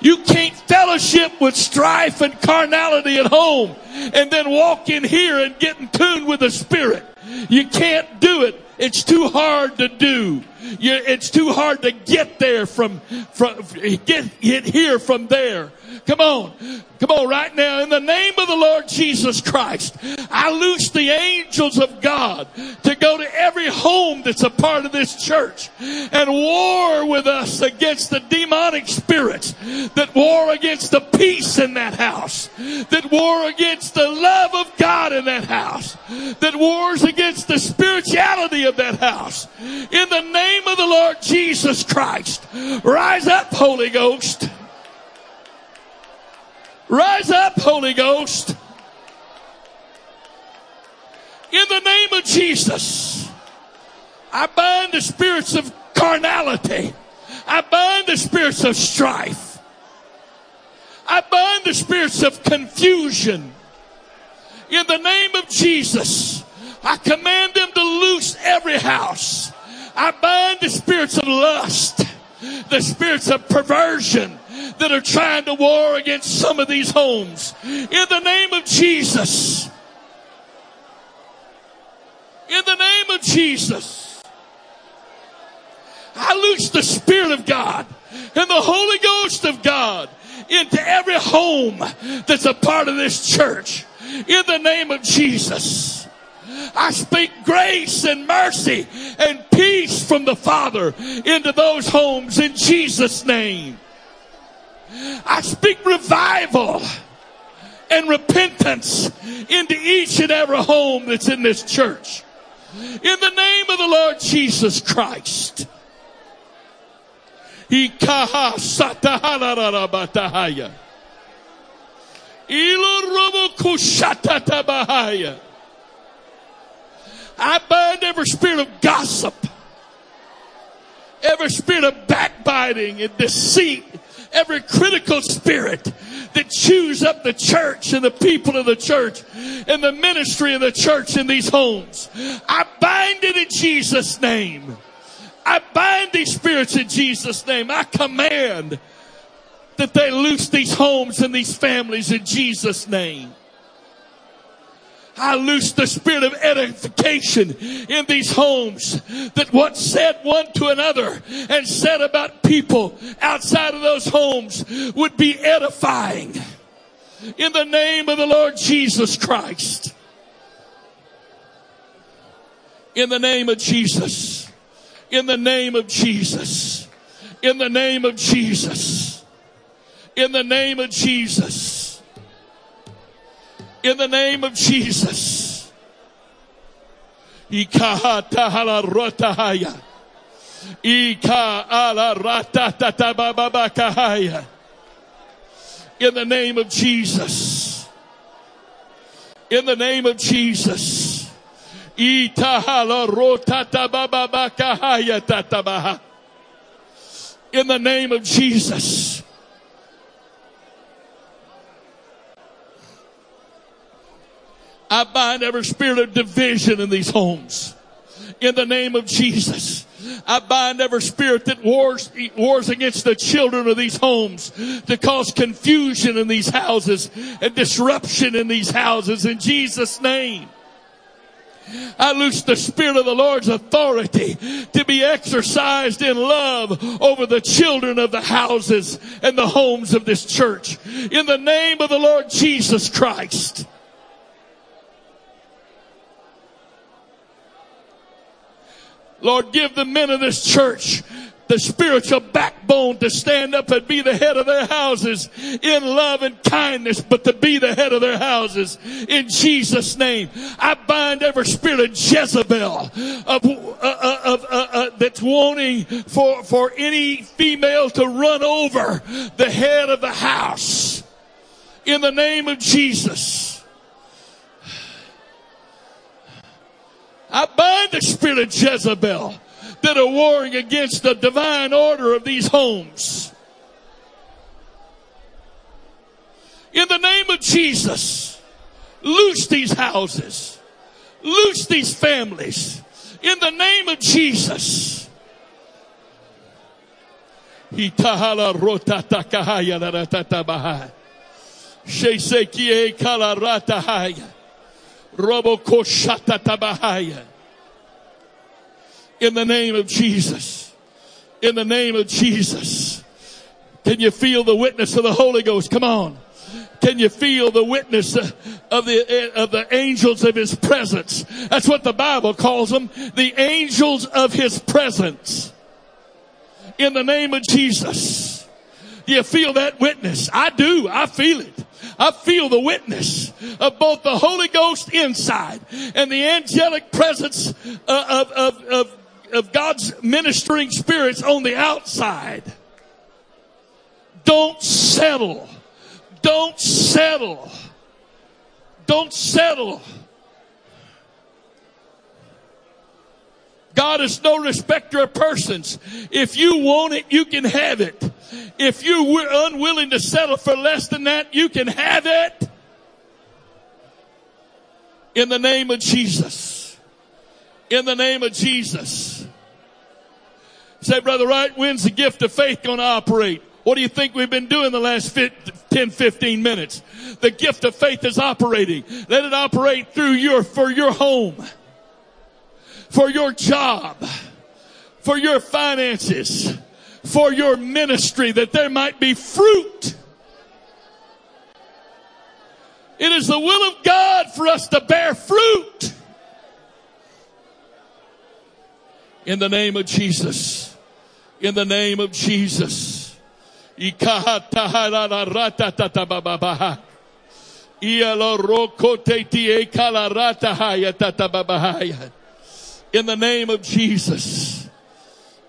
you can't fellowship with strife and carnality at home and then walk in here and get in tune with the Spirit. You can't do it. It's too hard to do. You, it's too hard to get there from, from, get, get here from there. Come on. Come on right now. In the name of the Lord Jesus Christ, I loose the angels of God to go to every home that's a part of this church and war with us against the demonic spirits that war against the peace in that house, that war against the love of God in that house, that wars against the spirituality of that house. In the name of the Lord Jesus Christ, rise up, Holy Ghost. Rise up, Holy Ghost. In the name of Jesus, I bind the spirits of carnality. I bind the spirits of strife. I bind the spirits of confusion. In the name of Jesus, I command them to loose every house. I bind the spirits of lust, the spirits of perversion that are trying to war against some of these homes. In the name of Jesus. In the name of Jesus. I loose the Spirit of God and the Holy Ghost of God into every home that's a part of this church. In the name of Jesus. I speak grace and mercy and peace from the Father into those homes in Jesus' name. I speak revival and repentance into each and every home that's in this church. In the name of the Lord Jesus Christ. I bind every spirit of gossip, every spirit of backbiting and deceit, every critical spirit that chews up the church and the people of the church and the ministry of the church in these homes. I bind it in Jesus' name. I bind these spirits in Jesus' name. I command that they loose these homes and these families in Jesus' name. I loose the spirit of edification in these homes that once said one to another and said about people outside of those homes would be edifying. In the name of the Lord Jesus Christ. In the name of Jesus. In the name of Jesus. In the name of Jesus. In the name of Jesus. In the name of Jesus. In the name of Jesus. In the name of Jesus. In the name of Jesus. I bind every spirit of division in these homes. In the name of Jesus. I bind every spirit that wars, wars against the children of these homes to cause confusion in these houses and disruption in these houses in Jesus' name. I loose the Spirit of the Lord's authority to be exercised in love over the children of the houses and the homes of this church. In the name of the Lord Jesus Christ. Lord, give the men of this church the spiritual backbone to stand up and be the head of their houses in love and kindness, but to be the head of their houses in Jesus' name. I bind every spirit of Jezebel of, uh, uh, of, uh, uh, that's wanting for, for any female to run over the head of the house. In the name of Jesus. I bind the spirit of Jezebel that are warring against the divine order of these homes. In the name of Jesus, loose these houses. Loose these families. In the name of Jesus. In the name of Jesus. In the name of Jesus. Can you feel the witness of the Holy Ghost? Come on. Can you feel the witness of the of the angels of his presence? That's what the Bible calls them, the angels of his presence. In the name of Jesus. Do you feel that witness? I do. I feel it. I feel the witness of both the Holy Ghost inside and the angelic presence of, of, of, of God's ministering spirits on the outside. Don't settle. Don't settle. Don't settle. God is no respecter of persons. If you want it, you can have it. If you were unwilling to settle for less than that, you can have it. In the name of Jesus. In the name of Jesus. Say, Brother Wright, when's the gift of faith going to operate? What do you think we've been doing the last ten, fifteen minutes? The gift of faith is operating. Let it operate through your, for your home, for your job, for your finances, for your ministry, that there might be fruit. It is the will of God for us to bear fruit. In the name of Jesus. In the name of Jesus. In the name of Jesus.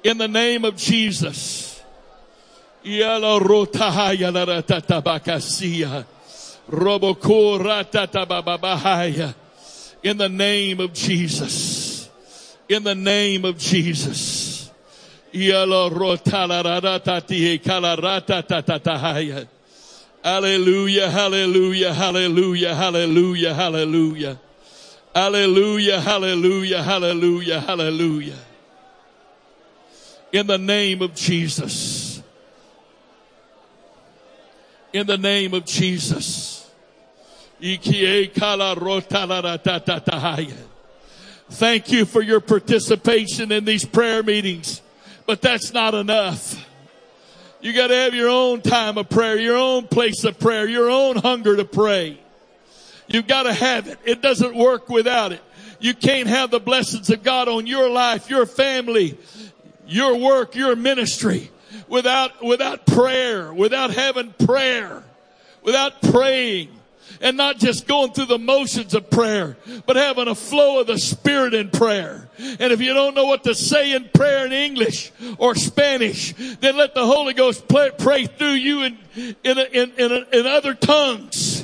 In the name of Jesus. In the name of Jesus. In the name of Jesus. Hallelujah, hallelujah, hallelujah, hallelujah, hallelujah. Hallelujah, hallelujah, hallelujah, hallelujah. In the name of Jesus. In the name of Jesus. Thank you for your participation in these prayer meetings, but that's not enough. You got to have your own time of prayer, your own place of prayer, your own hunger to pray. You've got to have it. It doesn't work without it. You can't have the blessings of God on your life, your family, your work, your ministry without, without prayer, without having prayer, without praying, and not just going through the motions of prayer, but having a flow of the Spirit in prayer. And if you don't know what to say in prayer in English or Spanish, then let the Holy Ghost pray, pray through you in, in, in, in, in other tongues.